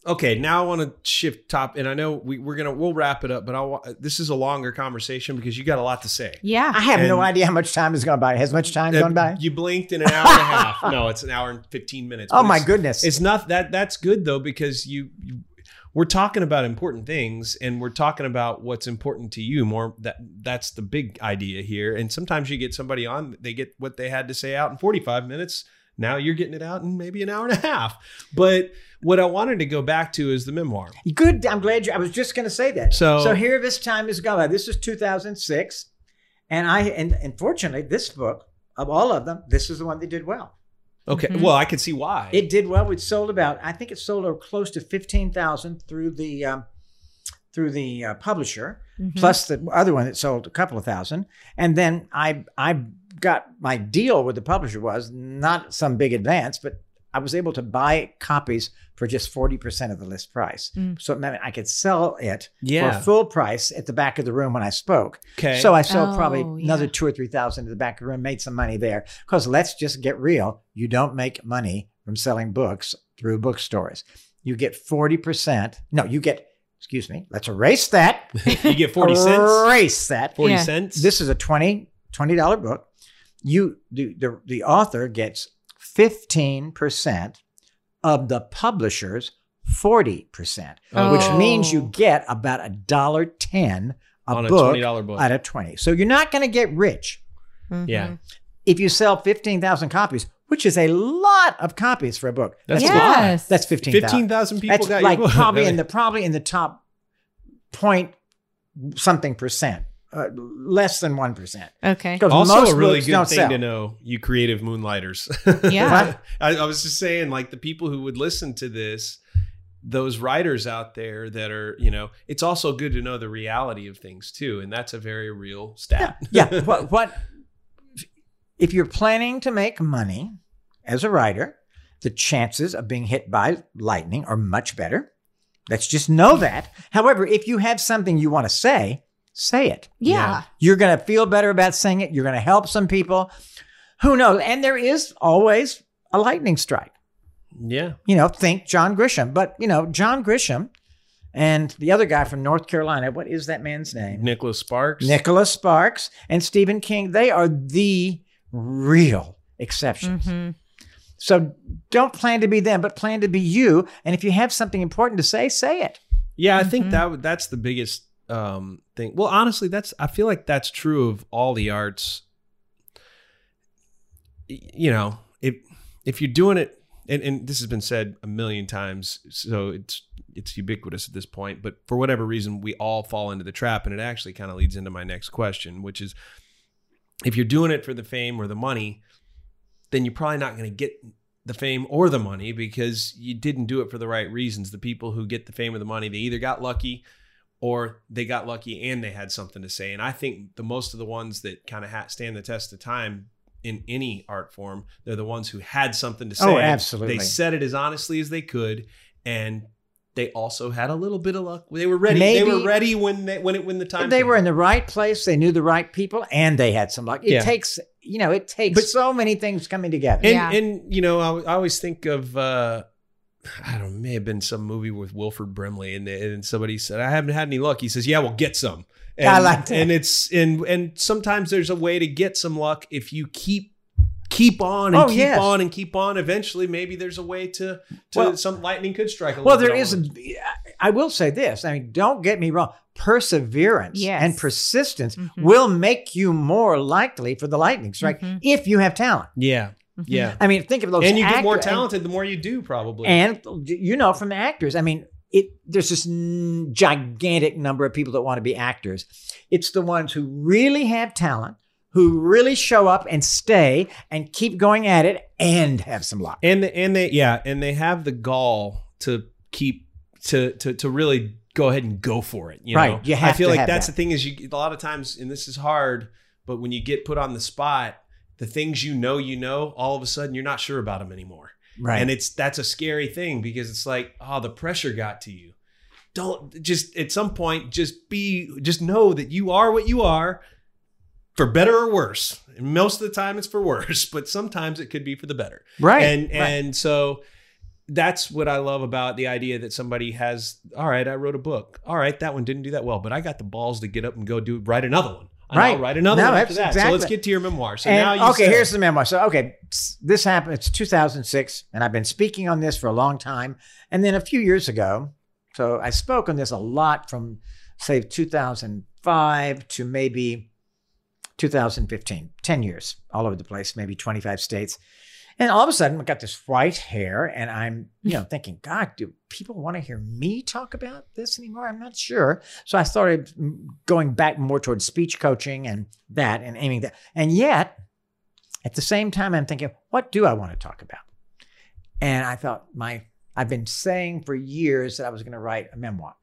okay, now I want to shift top, and I know we'll wrap it up, but this is a longer conversation because you got a lot to say. Yeah. I have no idea how much time is going by. Has much time gone by? You blinked in an hour and a half. No, it's an hour and 15 minutes. Oh, my goodness. It's not that. That's good, though, because you we're talking about important things, and we're talking about what's important to you more. That's the big idea here. And sometimes you get somebody on, they get what they had to say out in 45 minutes. Now you're getting it out in maybe an hour and a half. But what I wanted to go back to is the memoir. Good. I'm glad I was just going to say that. So here, this time is gone. This is 2006. And fortunately, this book, of all of them, this is the one that did well. Okay. Mm-hmm. Well, I can see why. It did well. It sold about, I think it sold close to 15,000 through the publisher, mm-hmm, plus the other one that sold a couple of thousand. And then I got my deal with the publisher was not some big advance, but I was able to buy copies for just 40% of the list price. Mm. So it meant I could sell it for full price at the back of the room when I spoke. Okay. So I sold probably another 2,000 or 3,000 to the back of the room, made some money there. Because let's just get real. You don't make money from selling books through bookstores. You get 40%. No, you get, excuse me, let's erase that. You get 40 cents. Erase that. 40 cents. This is a $20 book. The author gets 15% of the publisher's 40%, which means you get about $1.10 on book, a $20 book out of 20. So you're not going to get rich. Mm-hmm. Yeah. If you sell 15,000 copies, which is a lot of copies for a book. That's 15,000. 15,000 people that's got like your book. Probably in the top point something percent. Less than 1%. Okay. Also, a really good thing to know, you creative moonlighters. Yeah. I was just saying, like, the people who would listen to this, those writers out there that are, you know, it's also good to know the reality of things too, and that's a very real stat. Yeah. Yeah. What if you're planning to make money as a writer? The chances of being hit by lightning are much better. Let's just know that. However, if you have something you want to say. Say it. Yeah. You're going to feel better about saying it. You're going to help some people. Who knows? And there is always a lightning strike. Yeah. You know, think John Grisham. But, you know, John Grisham and the other guy from North Carolina, what is that man's name? Nicholas Sparks and Stephen King. They are the real exceptions. Mm-hmm. So don't plan to be them, but plan to be you. And if you have something important to say, say it. Yeah, I think that's the biggest thing. Well, honestly, I feel like that's true of all the arts. You know, if you're doing it, and this has been said a million times, so it's ubiquitous at this point, but for whatever reason, we all fall into the trap, and it actually kind of leads into my next question, which is, if you're doing it for the fame or the money, then you're probably not going to get the fame or the money because you didn't do it for the right reasons. The people who get the fame or the money, they either got lucky or they got lucky and they had something to say. And I think the most of the ones that kind of stand the test of time in any art form, they're the ones who had something to say. Oh, absolutely. They said it as honestly as they could, and they also had a little bit of luck. They were ready. Maybe they were ready when the time. They were in the right place. They knew the right people, and they had some luck. It takes, you know, so many things coming together. And you know, I always think of I don't know, may have been some movie with Wilford Brimley, and somebody said, I haven't had any luck. He says, yeah, well, get some. And I like that. And it's and sometimes there's a way to get some luck if you keep on and on and keep on. Eventually, maybe there's a way to some lightning could strike a little bit. Well, there isn't. I will say this. I mean, don't get me wrong. Perseverance and persistence will make you more likely for the lightning strike if you have talent. Yeah. Yeah. I mean, think of those actors. And you get more talented the more you do, probably. And, you know, from actors. I mean, there's this gigantic number of people that want to be actors. It's the ones who really have talent, who really show up and stay and keep going at it and have some luck. And they have the gall to keep, to really go ahead and go for it. You know? You have I feel like that's the thing is a lot of times, and this is hard, but when you get put on the spot, the things you know, all of a sudden you're not sure about them anymore. Right. And that's a scary thing because it's like, oh, the pressure got to you. Don't just at some point, just know that you are what you are for better or worse. And most of the time it's for worse, but sometimes it could be for the better. Right. And so that's what I love about the idea that somebody has, all right, I wrote a book. All right, that one didn't do that well, but I got the balls to get up and go write another one. I'll write another one after that. Exactly. So let's get to your memoir. So here's the memoir. So, this happened. It's 2006, and I've been speaking on this for a long time. And then a few years ago, so I spoke on this a lot from, say, 2005 to maybe 2015, 10 years, all over the place, maybe 25 states. And all of a sudden, I got this white hair, and I'm, thinking, God, do people want to hear me talk about this anymore? I'm not sure. So I started going back more towards speech coaching and that, and aiming that. And yet, at the same time, I'm thinking, what do I want to talk about? And I thought, I've been saying for years that I was going to write a memoir,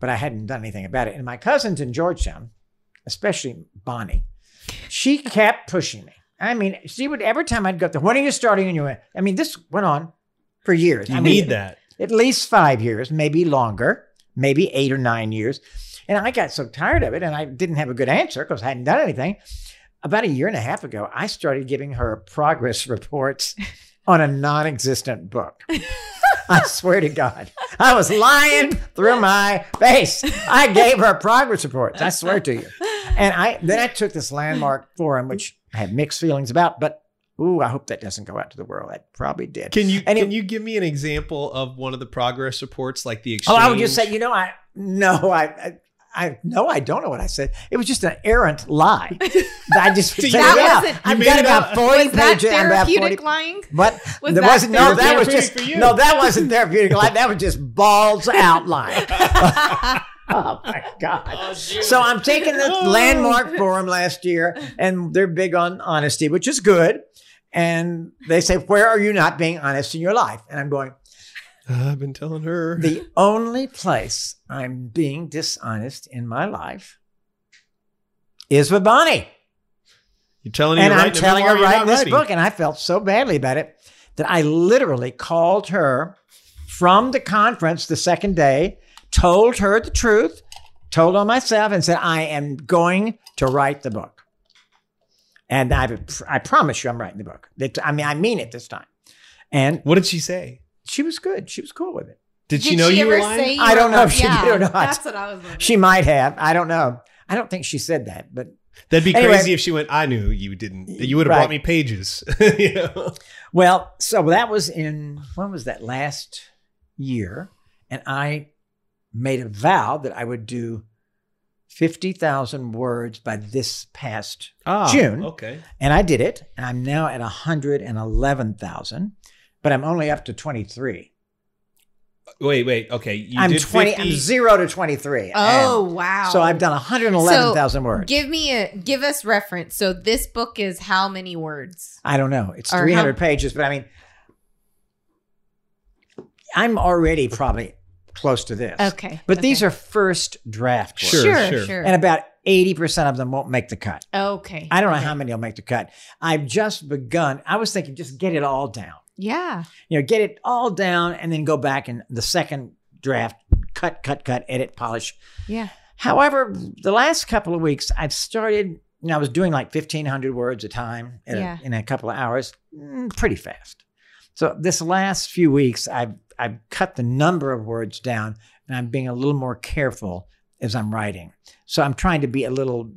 but I hadn't done anything about it. And my cousins in Georgetown, especially Bonnie, she kept pushing me. I mean, she would, every time I'd go up there, when are you starting? And you went, I mean, this went on for years. Need that. At least 5 years, maybe longer, maybe 8 or 9 years. And I got so tired of it, and I didn't have a good answer because I hadn't done anything. About a year and a half ago, I started giving her progress reports on a non-existent book. I swear to God, I was lying through my face. I gave her progress reports. I swear to you. And I took this landmark forum, which I have mixed feelings about, but I hope that doesn't go out to the world. It probably did. Can you give me an example of one of the progress reports, like the exchange? Oh, I would just say, I don't know what I said. It was just an errant lie. I just said, I've got about 40 pages. Was that therapeutic lying? But there wasn't. No, that was just. No, that wasn't therapeutic lying. That was just balls out lying. Oh my God. Oh, so I'm taking the landmark forum last year, and they're big on honesty, which is good. And they say, where are you not being honest in your life? And I'm going, I've been telling her. The only place I'm being dishonest in my life is with Bonnie. You're telling her, and I'm telling her writing this book. And I felt so badly about it that I literally called her from the conference the second day, told her the truth, told on myself, and said, I am going to write the book. And I promise you I'm writing the book. I mean it this time. And what did she say? She was good. She was cool with it. Did she know you were lying? I don't know if she did or not. That's what I was wondering. She might have. I don't know. I don't think she said that, but that'd be crazy if she went, I knew you didn't. You would have brought me pages. Well, so that was when was that? Last year. And I made a vow that I would do 50,000 words by this past June. Okay. And I did it. And I'm now at 111,000, but I'm only up to 23. Wait. Okay. I'm 0 to 23. Oh, wow. So I've done 111,000 words. Give us reference. So this book is how many words? I don't know. It's 300 pages, but I mean, I'm already probably close to this. Okay. But these are first draft words. Sure. And about 80% of them won't make the cut. Okay. I don't know how many will make the cut. I've just begun. I was thinking just get it all down. Yeah. Get it all down and then go back and the second draft, cut, edit, polish. Yeah. However, the last couple of weeks I've started, I was doing like 1,500 words a time in a couple of hours, pretty fast. So this last few weeks, I've I've cut the number of words down, and I'm being a little more careful as I'm writing. So I'm trying to be a little,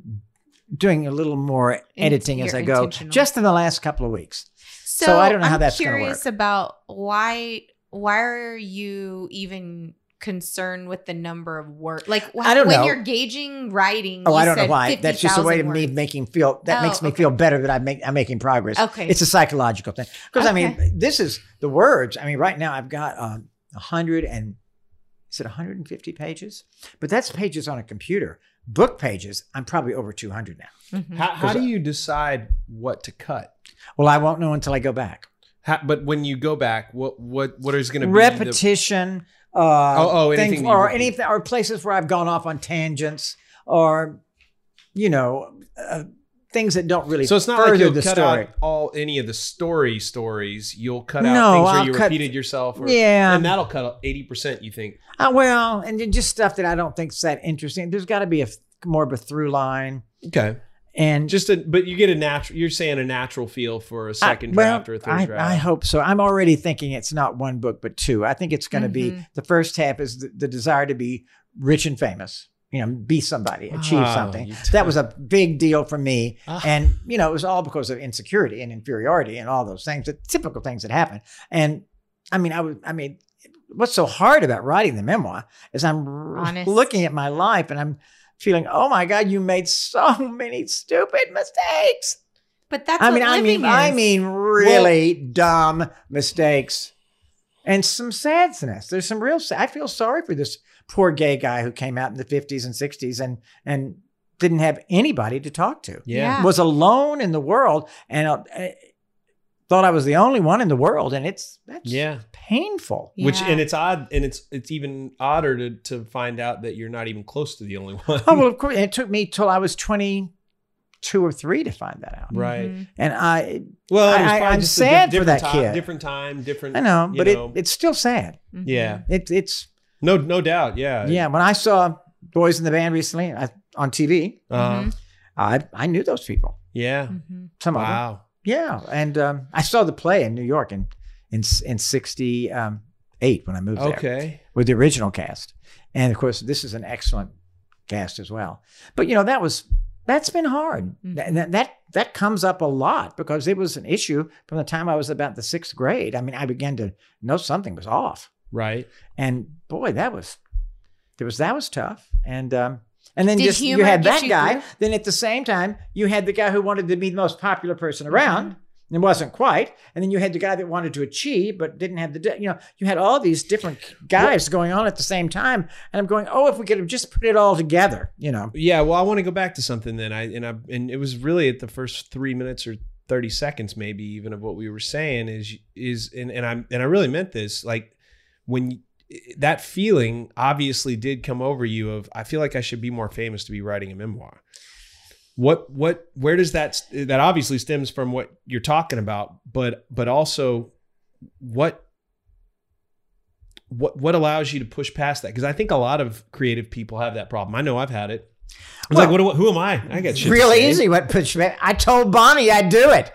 doing a little more editing as I go, just in the last couple of weeks. So I don't know how that's going to work. I'm curious about why are you even concerned with the number of words? Like I don't know. When you're gauging writing, oh, I don't know why. That's just a way of me makes me feel better that I'm making progress. Okay, it's a psychological thing because I mean this is the words. I mean right now I've got 150 pages, but that's pages on a computer. Book pages, I'm probably over 200 now. Mm-hmm. How do you decide what to cut? Well, I won't know until I go back. But when you go back, what is going to be repetition? Anything or anything, or places where I've gone off on tangents, or you know, things that don't really. So it's not like you'll cut out any of the stories. You'll cut out things where you repeated yourself, and that'll cut out 80%. You think? Well, and just stuff that I don't think is that interesting. There's got to be more of a through line. Okay. And but you get a natural. You're saying a natural feel for a second draft or a third draft. I hope so. I'm already thinking it's not one book but two. I think it's going to be the first half is the desire to be rich and famous. You know, be somebody, achieve something. That was a big deal for me, and you know, it was all because of insecurity and inferiority and all those things, the typical things that happen. And I mean, what's so hard about writing the memoir is I'm looking at my life and I'm feeling, oh my God, you made so many stupid mistakes. But that's I mean really dumb mistakes and some sadness. There's some real I feel sorry for this poor gay guy who came out in the 50s and 60s and didn't have anybody to talk to. Yeah. Was alone in the world and thought I was the only one in the world, and that's painful. Yeah. And it's odd, and it's even odder to find out that you're not even close to the only one. Oh well, of course. And it took me till I was 22 or 23 to find that out. Right. Mm-hmm. And I'm sad for that kid. Different time, different. I know, but it's still sad. Mm-hmm. Yeah. It's no doubt. Yeah. Yeah. When I saw Boys in the Band recently on TV, I knew those people. Yeah. Mm-hmm. Some of them. Yeah, and I saw the play in New York in 1968 when I moved there. Okay, with the original cast, and of course this is an excellent cast as well. But you know that's been hard. Mm-hmm. That comes up a lot because it was an issue from the time I was about the 6th grade. I mean, I began to know something was off. Right, and boy, that was tough, and then you had that guy. Then at the same time, you had the guy who wanted to be the most popular person around and wasn't quite. And then you had the guy that wanted to achieve but didn't have the, you had all these different guys going on at the same time. And I'm going, if we could have just put it all together, Yeah. Well, I want to go back to something then. And it was really at the first 3 minutes or 30 seconds, maybe even, of what we were saying and I really meant this, like when that feeling obviously did come over you of, I feel like I should be more famous to be writing a memoir. Where does that obviously stems from what you're talking about, but also what allows you to push past that? Because I think a lot of creative people have that problem. I know I've had it. Who am I? I got shit. Really easy. What push me? I told Bonnie I'd do it.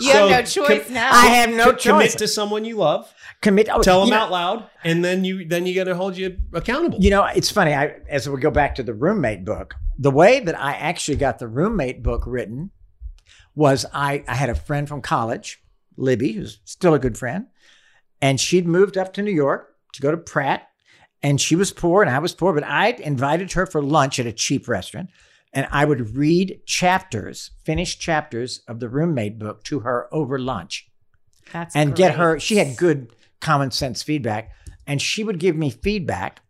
You have no choice now. I have no choice. Commit to someone you love. Tell them out loud, and then you got to hold you accountable. You know, it's funny. As we go back to the roommate book, the way that I actually got the roommate book written was I had a friend from college, Libby, who's still a good friend, and she'd moved up to New York to go to Pratt. And she was poor and I was poor, but I invited her for lunch at a cheap restaurant, and I would read finished chapters of the roommate book to her over lunch. Get her, she had good common sense feedback, and she would give me feedback,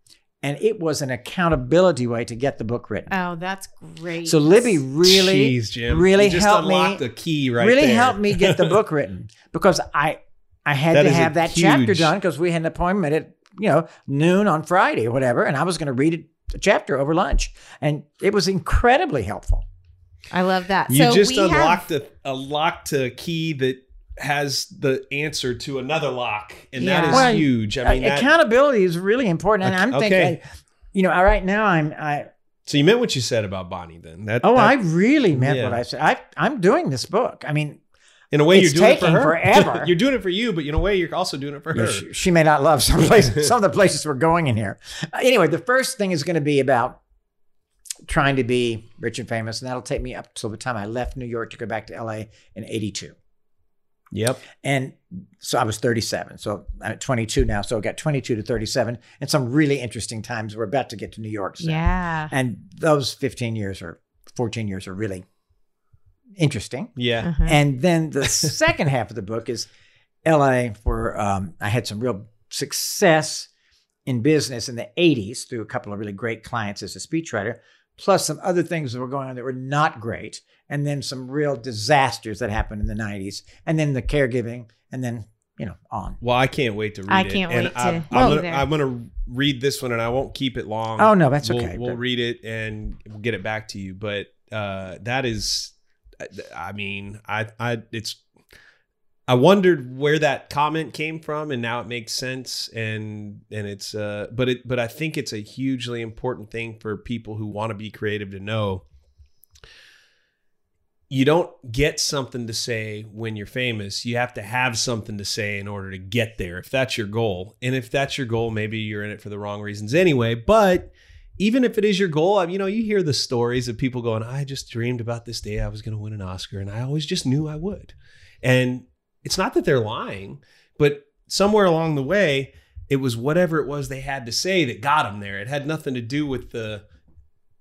and it was an accountability way to get the book written. Oh, that's great. So Libby really, really helped me. Unlocked the key right really there. Helped me get the book written because I had to have that chapter done because we had an appointment at, noon on Friday or whatever. And I was going to read a chapter over lunch. And it was incredibly helpful. I love that. You just unlocked a lock to key that has the answer to another lock. And that is huge. I mean, accountability is really important. And I'm thinking, right now so you meant what you said about Bonnie then. I really meant what I said. I'm doing this book. I mean, In a way, it's you're doing it for her. Forever. You're doing it for you, but in a way, you're also doing it for her. She may not love some places, some of the places we're going in here. Anyway, the first thing is going to be about trying to be rich and famous, and that'll take me up till the time I left New York to go back to LA in '82. Yep. And so I was 37. So I'm at 22 now. So I got 22 to 37 and some really interesting times. We're about to get to New York soon. Yeah. And those 15 years or 14 years are really interesting. Yeah. Uh-huh. And then the second half of the book is LA, where I had some real success in business in the 80s through a couple of really great clients as a speechwriter, plus some other things that were going on that were not great. And then some real disasters that happened in the 90s. And then the caregiving and then, you know, on. Well, I can't wait to read it. I can't wait to. I'm going to read this one and I won't keep it long. Oh, no, that's okay. We'll read it and we'll get it back to you. But that is, I mean, I wondered where that comment came from, and now it makes sense. And it's, but I think it's a hugely important thing for people who want to be creative to know. You don't get something to say when you're famous. You have to have something to say in order to get there, if that's your goal. And if that's your goal, maybe you're in it for the wrong reasons anyway. But even if it is your goal, you know, you hear the stories of people going, I just dreamed about this day I was going to win an Oscar, and I always just knew I would. And it's not that they're lying, but somewhere along the way, it was whatever it was they had to say that got them there. It had nothing to do with the,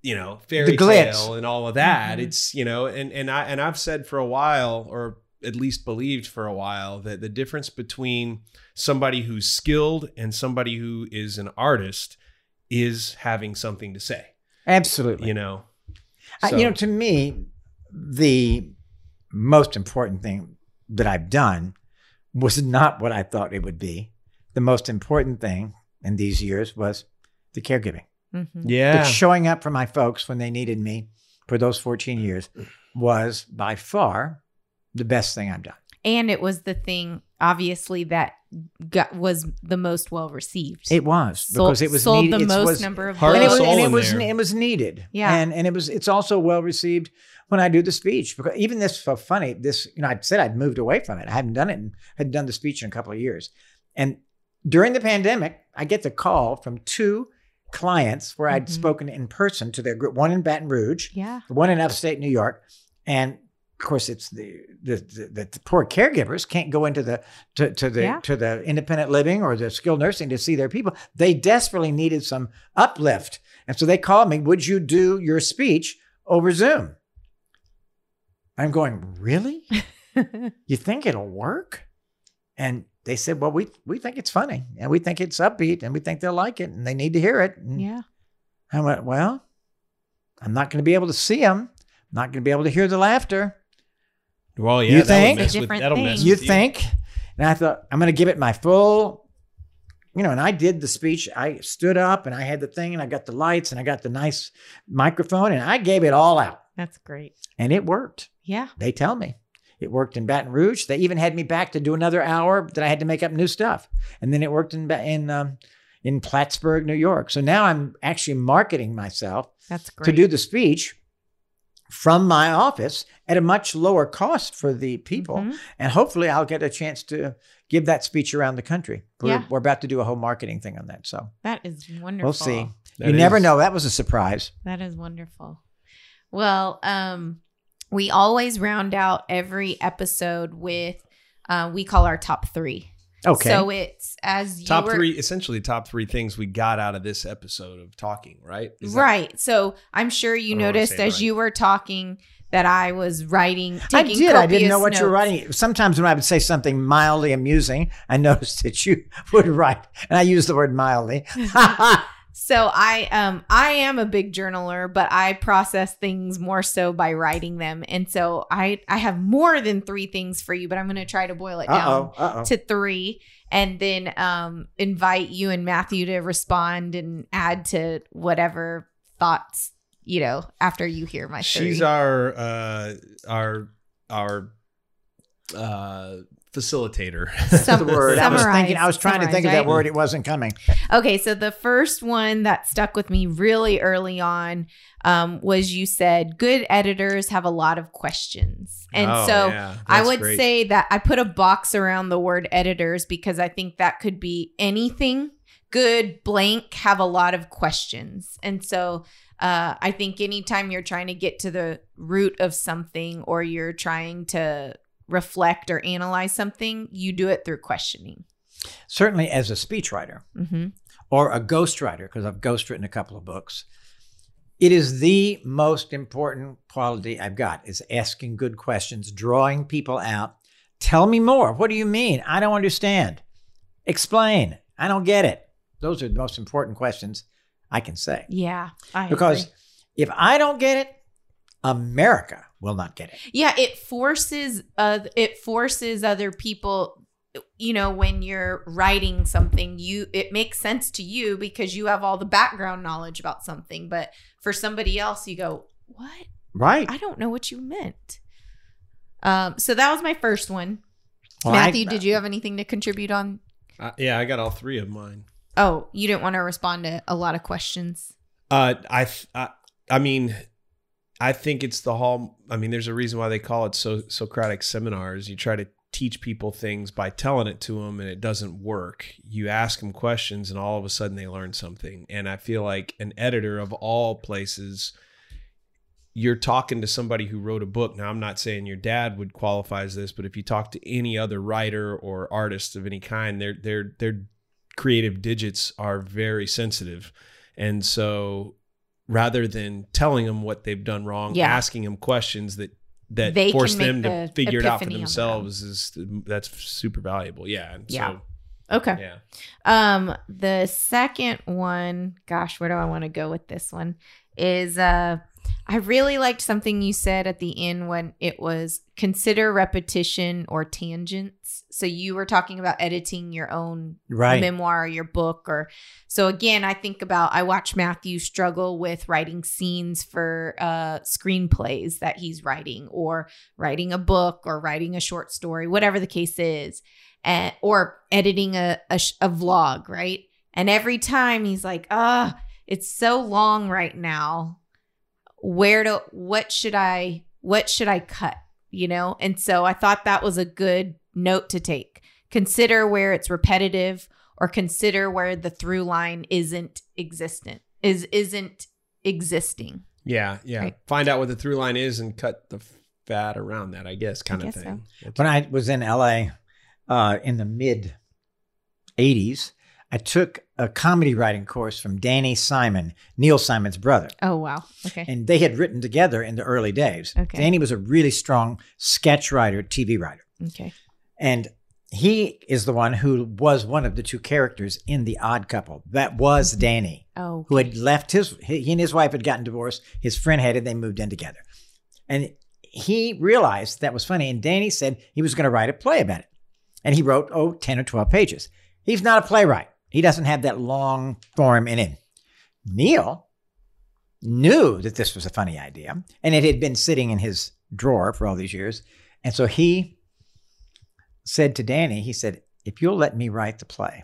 you know, fairy tale and all of that. Mm-hmm. It's, you know, and I've said for a while, or at least believed for a while, that the difference between somebody who's skilled and somebody who is an artist is having something to say. Absolutely. You know, so. You know, to me, the most important thing that I've done was not what I thought it would be. The most important thing in these years was the caregiving. Mm-hmm. Yeah. But showing up for my folks when they needed me for those 14 years was by far the best thing I've done. And it was the thing, obviously, that was the most well received. It was because it was sold needed. The most number of books. And it was needed. Yeah. And it's also well received when I do the speech, because even this so funny, this, you know, I said I'd moved away from it. I hadn't done it and hadn't done the speech in a couple of years. And during the pandemic, I get the call from two clients where I'd spoken in person to their group, one in Baton Rouge, one in upstate New York. And of course, it's the poor caregivers can't go into the independent living or the skilled nursing to see their people. They desperately needed some uplift. And so they called me, would you do your speech over Zoom? I'm going, really? You think it'll work? And they said, well, we think it's funny, and we think it's upbeat, and we think they'll like it, and they need to hear it. And I went, well, I'm not going to be able to see them. I'm not going to be able to hear the laughter. Well, yeah, that'll mess with you. And I thought, I'm going to give it my full, you know, and I did the speech. I stood up, and I had the thing, and I got the lights, and I got the nice microphone, and I gave it all out. That's great. And it worked. Yeah. They tell me. It worked in Baton Rouge. They even had me back to do another hour that I had to make up new stuff. And then it worked in Plattsburgh, New York. So now I'm actually marketing myself to do the speech from my office at a much lower cost for the people. Mm-hmm. And hopefully I'll get a chance to give that speech around the country. We're about to do a whole marketing thing on that. So that is wonderful. We'll see. You never know. That was a surprise. That is wonderful. Well, we always round out every episode with, we call our top three. Okay. So it's top three things we got out of this episode of talking, right? So I'm sure you noticed as you were talking that I was writing, taking copious notes. I didn't know what you were writing. Sometimes when I would say something mildly amusing, I noticed that you would write. And I use the word mildly. So I am a big journaler, but I process things more so by writing them. And so I have more than three things for you, but I'm going to try to boil it down to three, and then invite you and Matthew to respond and add to whatever thoughts, you know, after you hear my three. She's our facilitator. Some, the word. I was trying to think of that word. It wasn't coming. Okay. So the first one that stuck with me really early on was you said, good editors have a lot of questions. And I would say that I put a box around the word editors because I think that could be anything. Good blank have a lot of questions. And so I think anytime you're trying to get to the root of something or you're trying to reflect or analyze something, you do it through questioning. Certainly as a speechwriter or a ghostwriter, because I've ghostwritten a couple of books, it is the most important quality I've got is asking good questions, drawing people out. Tell me more. What do you mean? I don't understand. Explain. I don't get it. Those are the most important questions I can say. Yeah, I agree. If I don't get it, America will not get it. Yeah, it forces other people, you know, when you're writing something, it makes sense to you because you have all the background knowledge about something, but for somebody else you go, "What?" Right. I don't know what you meant. So that was my first one. Well, Matthew, did you have anything to contribute on? I got all three of mine. Oh, you didn't want to respond to a lot of questions. I think it's the hall. I mean, there's a reason why they call it Socratic seminars. You try to teach people things by telling it to them, and it doesn't work. You ask them questions, and all of a sudden they learn something. And I feel like an editor of all places, you're talking to somebody who wrote a book. Now, I'm not saying your dad would qualify as this, but if you talk to any other writer or artist of any kind, their creative digits are very sensitive, and so, rather than telling them what they've done wrong, asking them questions that force them to figure it out for themselves that's super valuable. Yeah. So, okay. Yeah. The second one, gosh, where do I want to go with this one? Is I really liked something you said at the end when it was consider repetition or tangents. So you were talking about editing your own memoir or your book. So again, I watch Matthew struggle with writing scenes for screenplays that he's writing or writing a book or writing a short story, whatever the case is, or editing a vlog, right? And every time he's like, it's so long right now. What should I cut? You know? And so I thought that was a good note to take. Consider where it's repetitive or consider where the through line isn't existing. Yeah. Yeah. Right? Find out what the through line is and cut the fat around that, I guess, kind of thing. So. When I was in LA in the mid 80s, I took a comedy writing course from Danny Simon, Neil Simon's brother. Oh, wow. Okay. And they had written together in the early days. Okay. Danny was a really strong sketch writer, TV writer. Okay. And he is the one who was one of the two characters in The Odd Couple. That was Danny. Oh. Okay. Who had left he and his wife had gotten divorced. His friend had it. They moved in together. And he realized that was funny. And Danny said he was going to write a play about it. And he wrote, 10 or 12 pages. He's not a playwright. He doesn't have that long form in him. Neil knew that this was a funny idea, and it had been sitting in his drawer for all these years. And so he said to Danny, he said, if you'll let me write the play,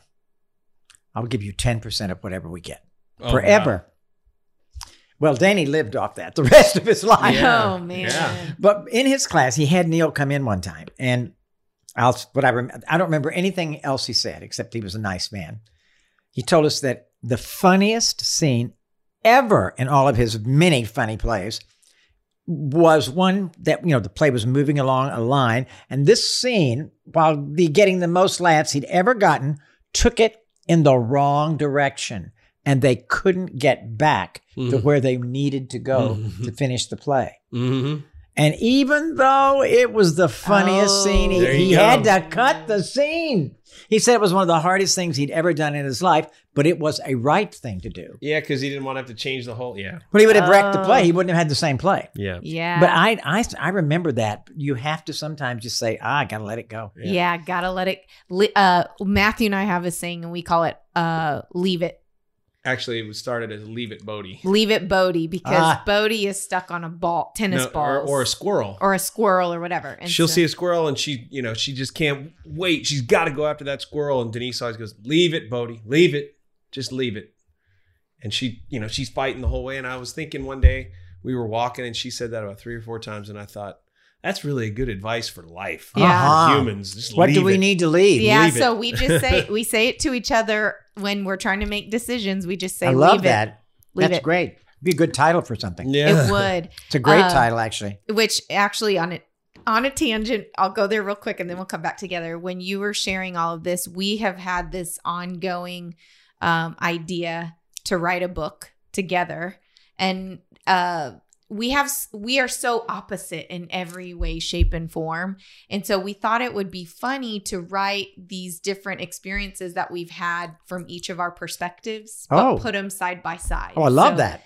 I'll give you 10% of whatever we get forever. Wow. Well, Danny lived off that the rest of his life. Yeah. Oh, man. Yeah. But in his class, he had Neil come in one time, and I don't remember anything else he said, except he was a nice man. He told us that the funniest scene ever in all of his many funny plays was one that, you know, the play was moving along a line. And this scene, while getting the most laughs he'd ever gotten, took it in the wrong direction. And they couldn't get back to where they needed to go to finish the play. Mm-hmm. And even though it was the funniest scene, he had to cut the scene. He said it was one of the hardest things he'd ever done in his life, but it was a right thing to do. Yeah, because he didn't want to have to change the whole, But he would have wrecked the play. He wouldn't have had the same play. Yeah. Yeah. But I remember that. You have to sometimes just say, I got to let it go. Yeah, got to let it. Matthew and I have a saying, and we call it leave it. Actually, it was started as Leave It Bodhi. Leave It Bodhi, because Bodhi is stuck on a ball, tennis ball. Or a squirrel. Or a squirrel or whatever. And she'll see a squirrel and she just can't wait. She's got to go after that squirrel. And Denise always goes, leave it, Bodhi. Leave it. Just leave it. And she, she's fighting the whole way. And I was thinking one day we were walking and she said that about 3 or 4 times. And I thought, that's really good advice for life. Yeah. For humans. Just what do we need to leave? Yeah. Leave so we just say, we say it to each other when we're trying to make decisions. We just say, leave it. That's great. It'd be a good title for something. Yeah. It would. It's a great title, actually. Which actually on a tangent, I'll go there real quick and then we'll come back together. When you were sharing all of this, we have had this ongoing idea to write a book together. And, we are so opposite in every way, shape, and form. And so we thought it would be funny to write these different experiences that we've had from each of our perspectives, but put them side by side. Oh, I love that.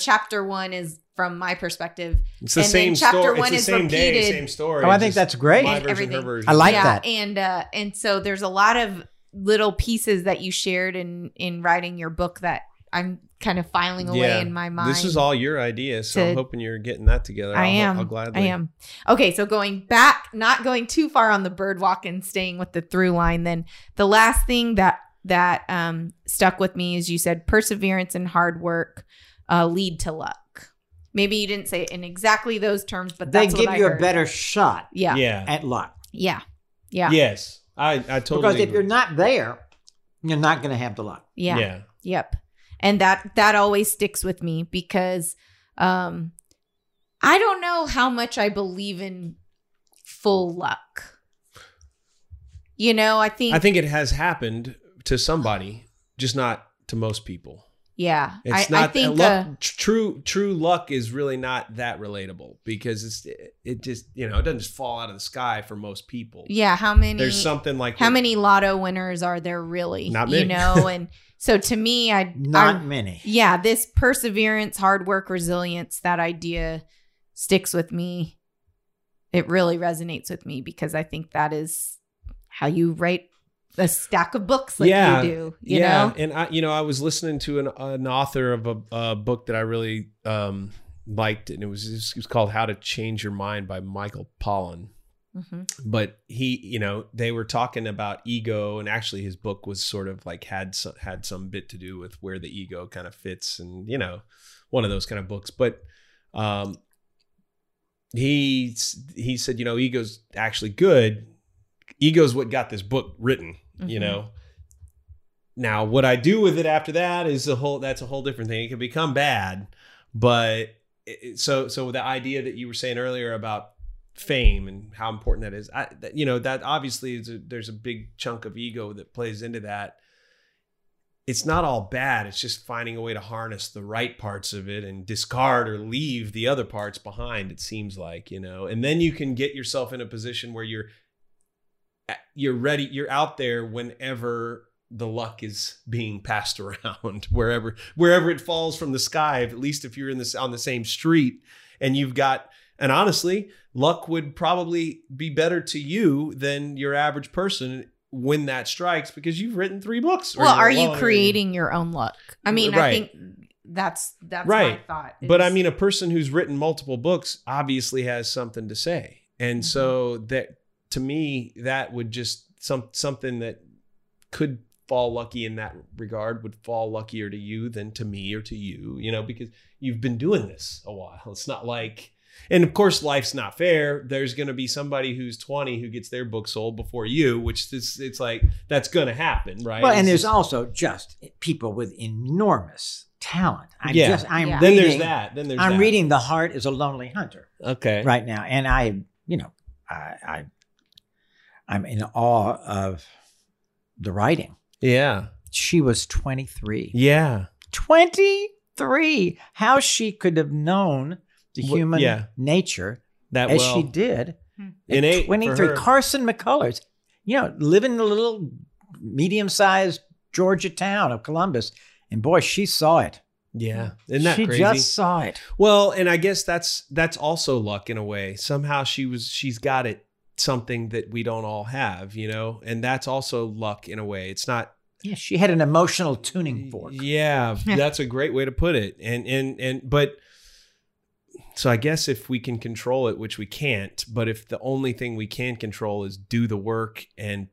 Chapter 1 is from my perspective. It's the same story. It's the same day, same story. Oh, I think that's great. Everything. I like that. And so there's a lot of little pieces that you shared in writing your book that I'm kind of filing away in my mind. This is all your idea, so I'm hoping you're getting that together. I'll gladly. I am. Okay, so going back, not going too far on the bird walk and staying with the through line, then the last thing that stuck with me is you said perseverance and hard work lead to luck. Maybe you didn't say it in exactly those terms, but that's what I heard. They give you a better shot at luck. Yeah. Yeah. Yes. I totally agree. Because if you're not there, you're not going to have the luck. Yeah. Yeah. Yep. And that always sticks with me because I don't know how much I believe in full luck. I think it has happened to somebody, just not to most people. Yeah. It's not, I think luck, true luck is really not that relatable because it just it doesn't just fall out of the sky for most people. Yeah. How many lotto winners are there really? Not many. And so to me, not many. Yeah. This perseverance, hard work, resilience, that idea sticks with me. It really resonates with me because I think that is how you write a stack of books you do, you know? And I was listening to an author of a book that I really liked, and it was called How to Change Your Mind by Michael Pollan. Mm-hmm. But he, they were talking about ego, and actually his book was sort of like had some bit to do with where the ego kind of fits, and, one of those kind of books. But he said, ego's actually good. Ego's what got this book written, Mm-hmm. Now, what I do with it after that is that's a whole different thing. It can become bad, but so the idea that you were saying earlier about fame and how important that is, that obviously there's a big chunk of ego that plays into that. It's not all bad. It's just finding a way to harness the right parts of it and discard or leave the other parts behind, it seems like, and then you can get yourself in a position where you're ready. You're out there whenever the luck is being passed around, wherever it falls from the sky. At least if you're on the same street, and you've got. And honestly, luck would probably be better to you than your average person when that strikes, because you've written 3 books. Well, are you creating your own luck? I mean, right. I think that's right. My thought. But I mean, a person who's written multiple books obviously has something to say, and so that. To me, that would just something that could fall lucky in that regard would fall luckier to you than to me or to you, because you've been doing this a while. It's not like, and of course, life's not fair. There's going to be somebody who's 20 who gets their book sold before you, which it's like, that's going to happen, right? Well, and there's also just people with enormous talent. I'm reading The Heart is a Lonely Hunter. Okay. Right now. And I'm in awe of the writing. Yeah. She was 23. Yeah. 23. How she could have known the human nature that as she did. At 23. Carson McCullers, living in a little medium-sized Georgia town of Columbus. And boy, she saw it. Yeah. Isn't that crazy? She just saw it. Well, and I guess that's also luck in a way. Somehow she's got it. Something that we don't all have, and that's also luck in a way. It's not Yeah, she had an emotional tuning fork. Yeah, that's a great way to put it. But so I guess if we can control it, which we can't, but if the only thing we can control is do the work and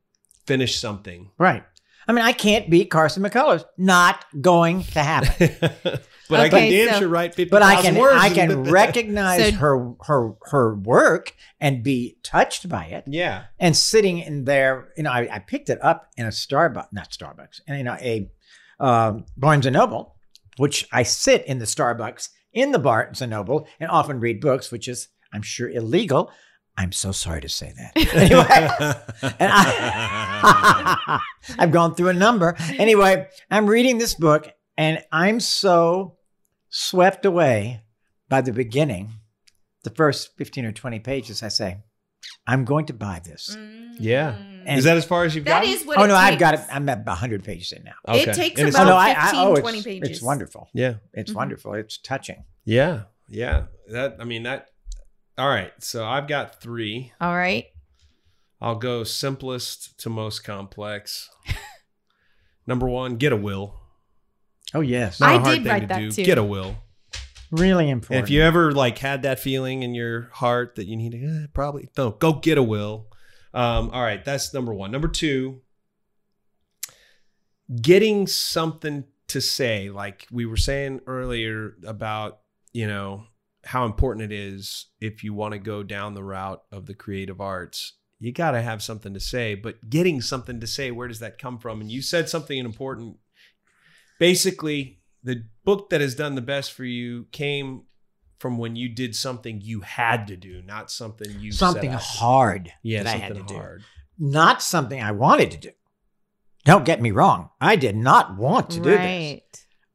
finish something. Right. I mean, I can't beat Carson McCullers. Not going to happen. But okay, I can damn sure write 50,000 words. I can recognize her work and be touched by it. Yeah. And sitting in there, you know, I picked it up in a Starbucks, not Starbucks, and you know, a Barnes & Noble, which I sit in the Starbucks in the Barnes & Noble and often read books, which is, I'm sure, illegal. I'm so sorry to say that. Anyway, and I've gone through a number. Anyway, I'm reading this book and I'm so swept away by the beginning, the first 15 or 20 pages, I say, I'm going to buy this. Yeah. And is that as far as you've got? That is what it takes. I've got it. I'm at 100 pages in now. Okay. It takes about 15, 20 pages. It's wonderful. Yeah. It's wonderful. It's touching. Yeah. Yeah. All right, so I've got three. All right. I'll go simplest to most complex. Number one, get a will. Oh, yes. Not I a hard did thing write to that do. Too. Get a will. Really important. And if you ever had that feeling in your heart that you need to, go get a will. All right, that's number one. Number two, getting something to say. Like we were saying earlier about, how important it is if you want to go down the route of the creative arts. You got to have something to say, but getting something to say, where does that come from? And you said something important. Basically, the book that has done the best for you came from when you did something you had to do, not something you something hard. Yeah, that I had to do. Not something I wanted to do. Don't get me wrong. I did not want to do this,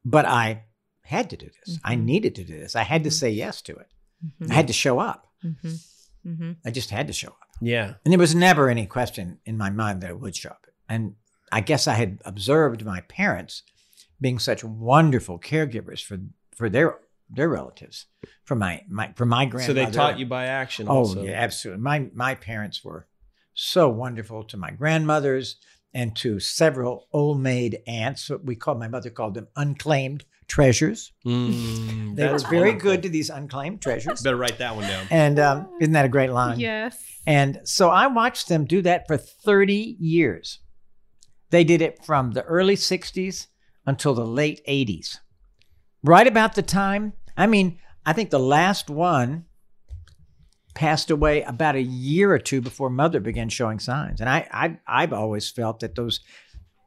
but I had to do this. Mm-hmm. I needed to do this. I had to say yes to it. Mm-hmm. I had to show up. Mm-hmm. Mm-hmm. I just had to show up. Yeah. And there was never any question in my mind that I would show up. And I guess I had observed my parents being such wonderful caregivers for their relatives, for my grandmother. So they taught you by action. Oh, yeah, absolutely. My parents were so wonderful to my grandmothers and to several old maid aunts. My mother called them unclaimed treasures. They were very good to these unclaimed treasures. Better write that one down. And isn't that a great line? Yes. And so I watched them do that for 30 years. They did it from the early 60s until the late 80s. Right about the time, I think the last one passed away about a year or two before Mother began showing signs. And I've always felt that those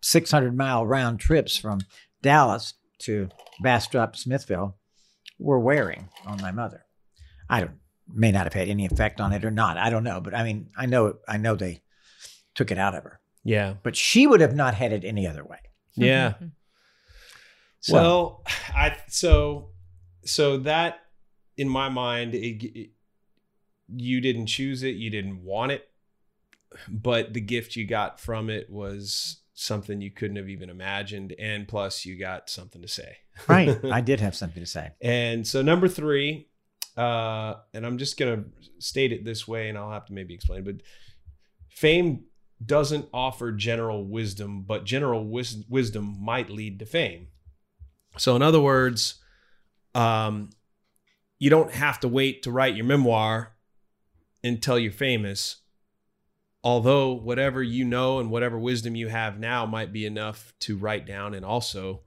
600-mile round trips from Dallas to Bastrop, Smithville, were wearing on my mother. May not have had any effect on it or not. I don't know, but I know they took it out of her. Yeah, but she would have not had it any other way. Yeah. Mm-hmm. So, well, so that in my mind, you didn't choose it, you didn't want it, but the gift you got from it was something you couldn't have even imagined. And plus you got something to say. Right. I did have something to say. And so number three, and I'm just going to state it this way and I'll have to maybe explain, but fame doesn't offer general wisdom, but general wisdom might lead to fame. So in other words, you don't have to wait to write your memoir until you're famous. Although whatever you know and whatever wisdom you have now might be enough to write down and also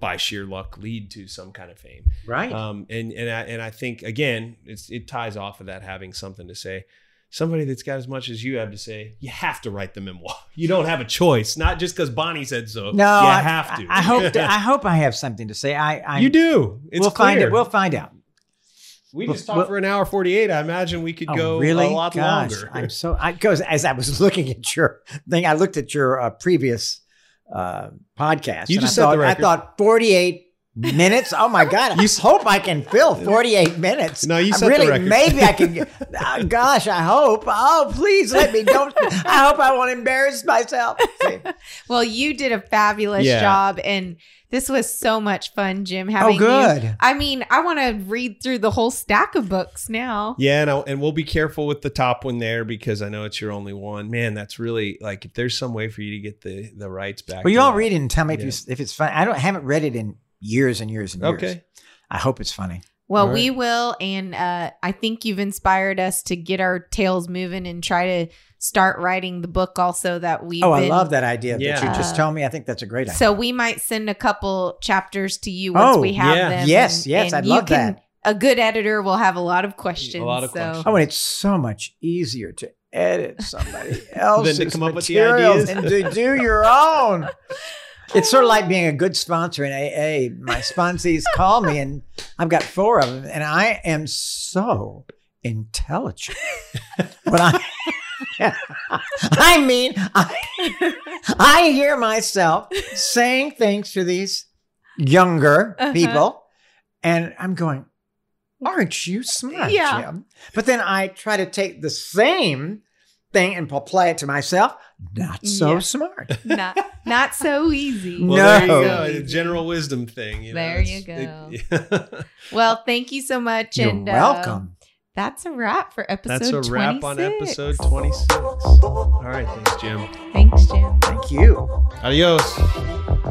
by sheer luck lead to some kind of fame. Right. And I think, again, it ties off of that having something to say. Somebody that's got as much as you have to say, you have to write the memoir. You don't have a choice. Not just because Bonnie said so. No, you have to. I hope I have something to say. You do. We'll find out. We just talked for an hour 48. I imagine we could go really? A lot longer. Because as I was looking at your thing, I looked at your previous podcast. You just set the record. I thought 48 minutes? Oh my God! I hope I can fill 48 minutes. No, you set the record. Maybe I can. Oh gosh, I hope. Oh, please let me. Don't. I hope I won't embarrass myself. See? Well, you did a fabulous job, and this was so much fun, Jim. Having you. I mean, I want to read through the whole stack of books now. Yeah, and we'll be careful with the top one there because I know it's your only one. Man, that's really like if there's some way for you to get the rights back. Well, you all read it and tell me if it's fun. I haven't read it in years and years and years. Okay. I hope it's funny. Well, we will. And I think you've inspired us to get our tails moving and try to start writing the book also that we've I love that idea that you just told me. I think that's a great idea. So we might send a couple chapters to you once we have them. Yes, yes. I'd love that. A good editor will have a lot of questions. A lot of questions. Oh, and it's so much easier to edit somebody else's than to come up with the ideas and to do your own. It's sort of like being a good sponsor in AA. My sponsees call me, and I've got 4 of them, and I am so intelligent. But I hear myself saying things to these younger people, and I'm going, aren't you smart, Jim? But then I try to take the same thing and apply it to myself. Not so smart. Not so easy. Well, no. There you go. The general wisdom thing. You know, there you go. Well, thank you so much. You're welcome. That's a wrap for episode 26. That's a wrap 26. On episode 26. All right. Thanks, Jim. Thank you. Adios.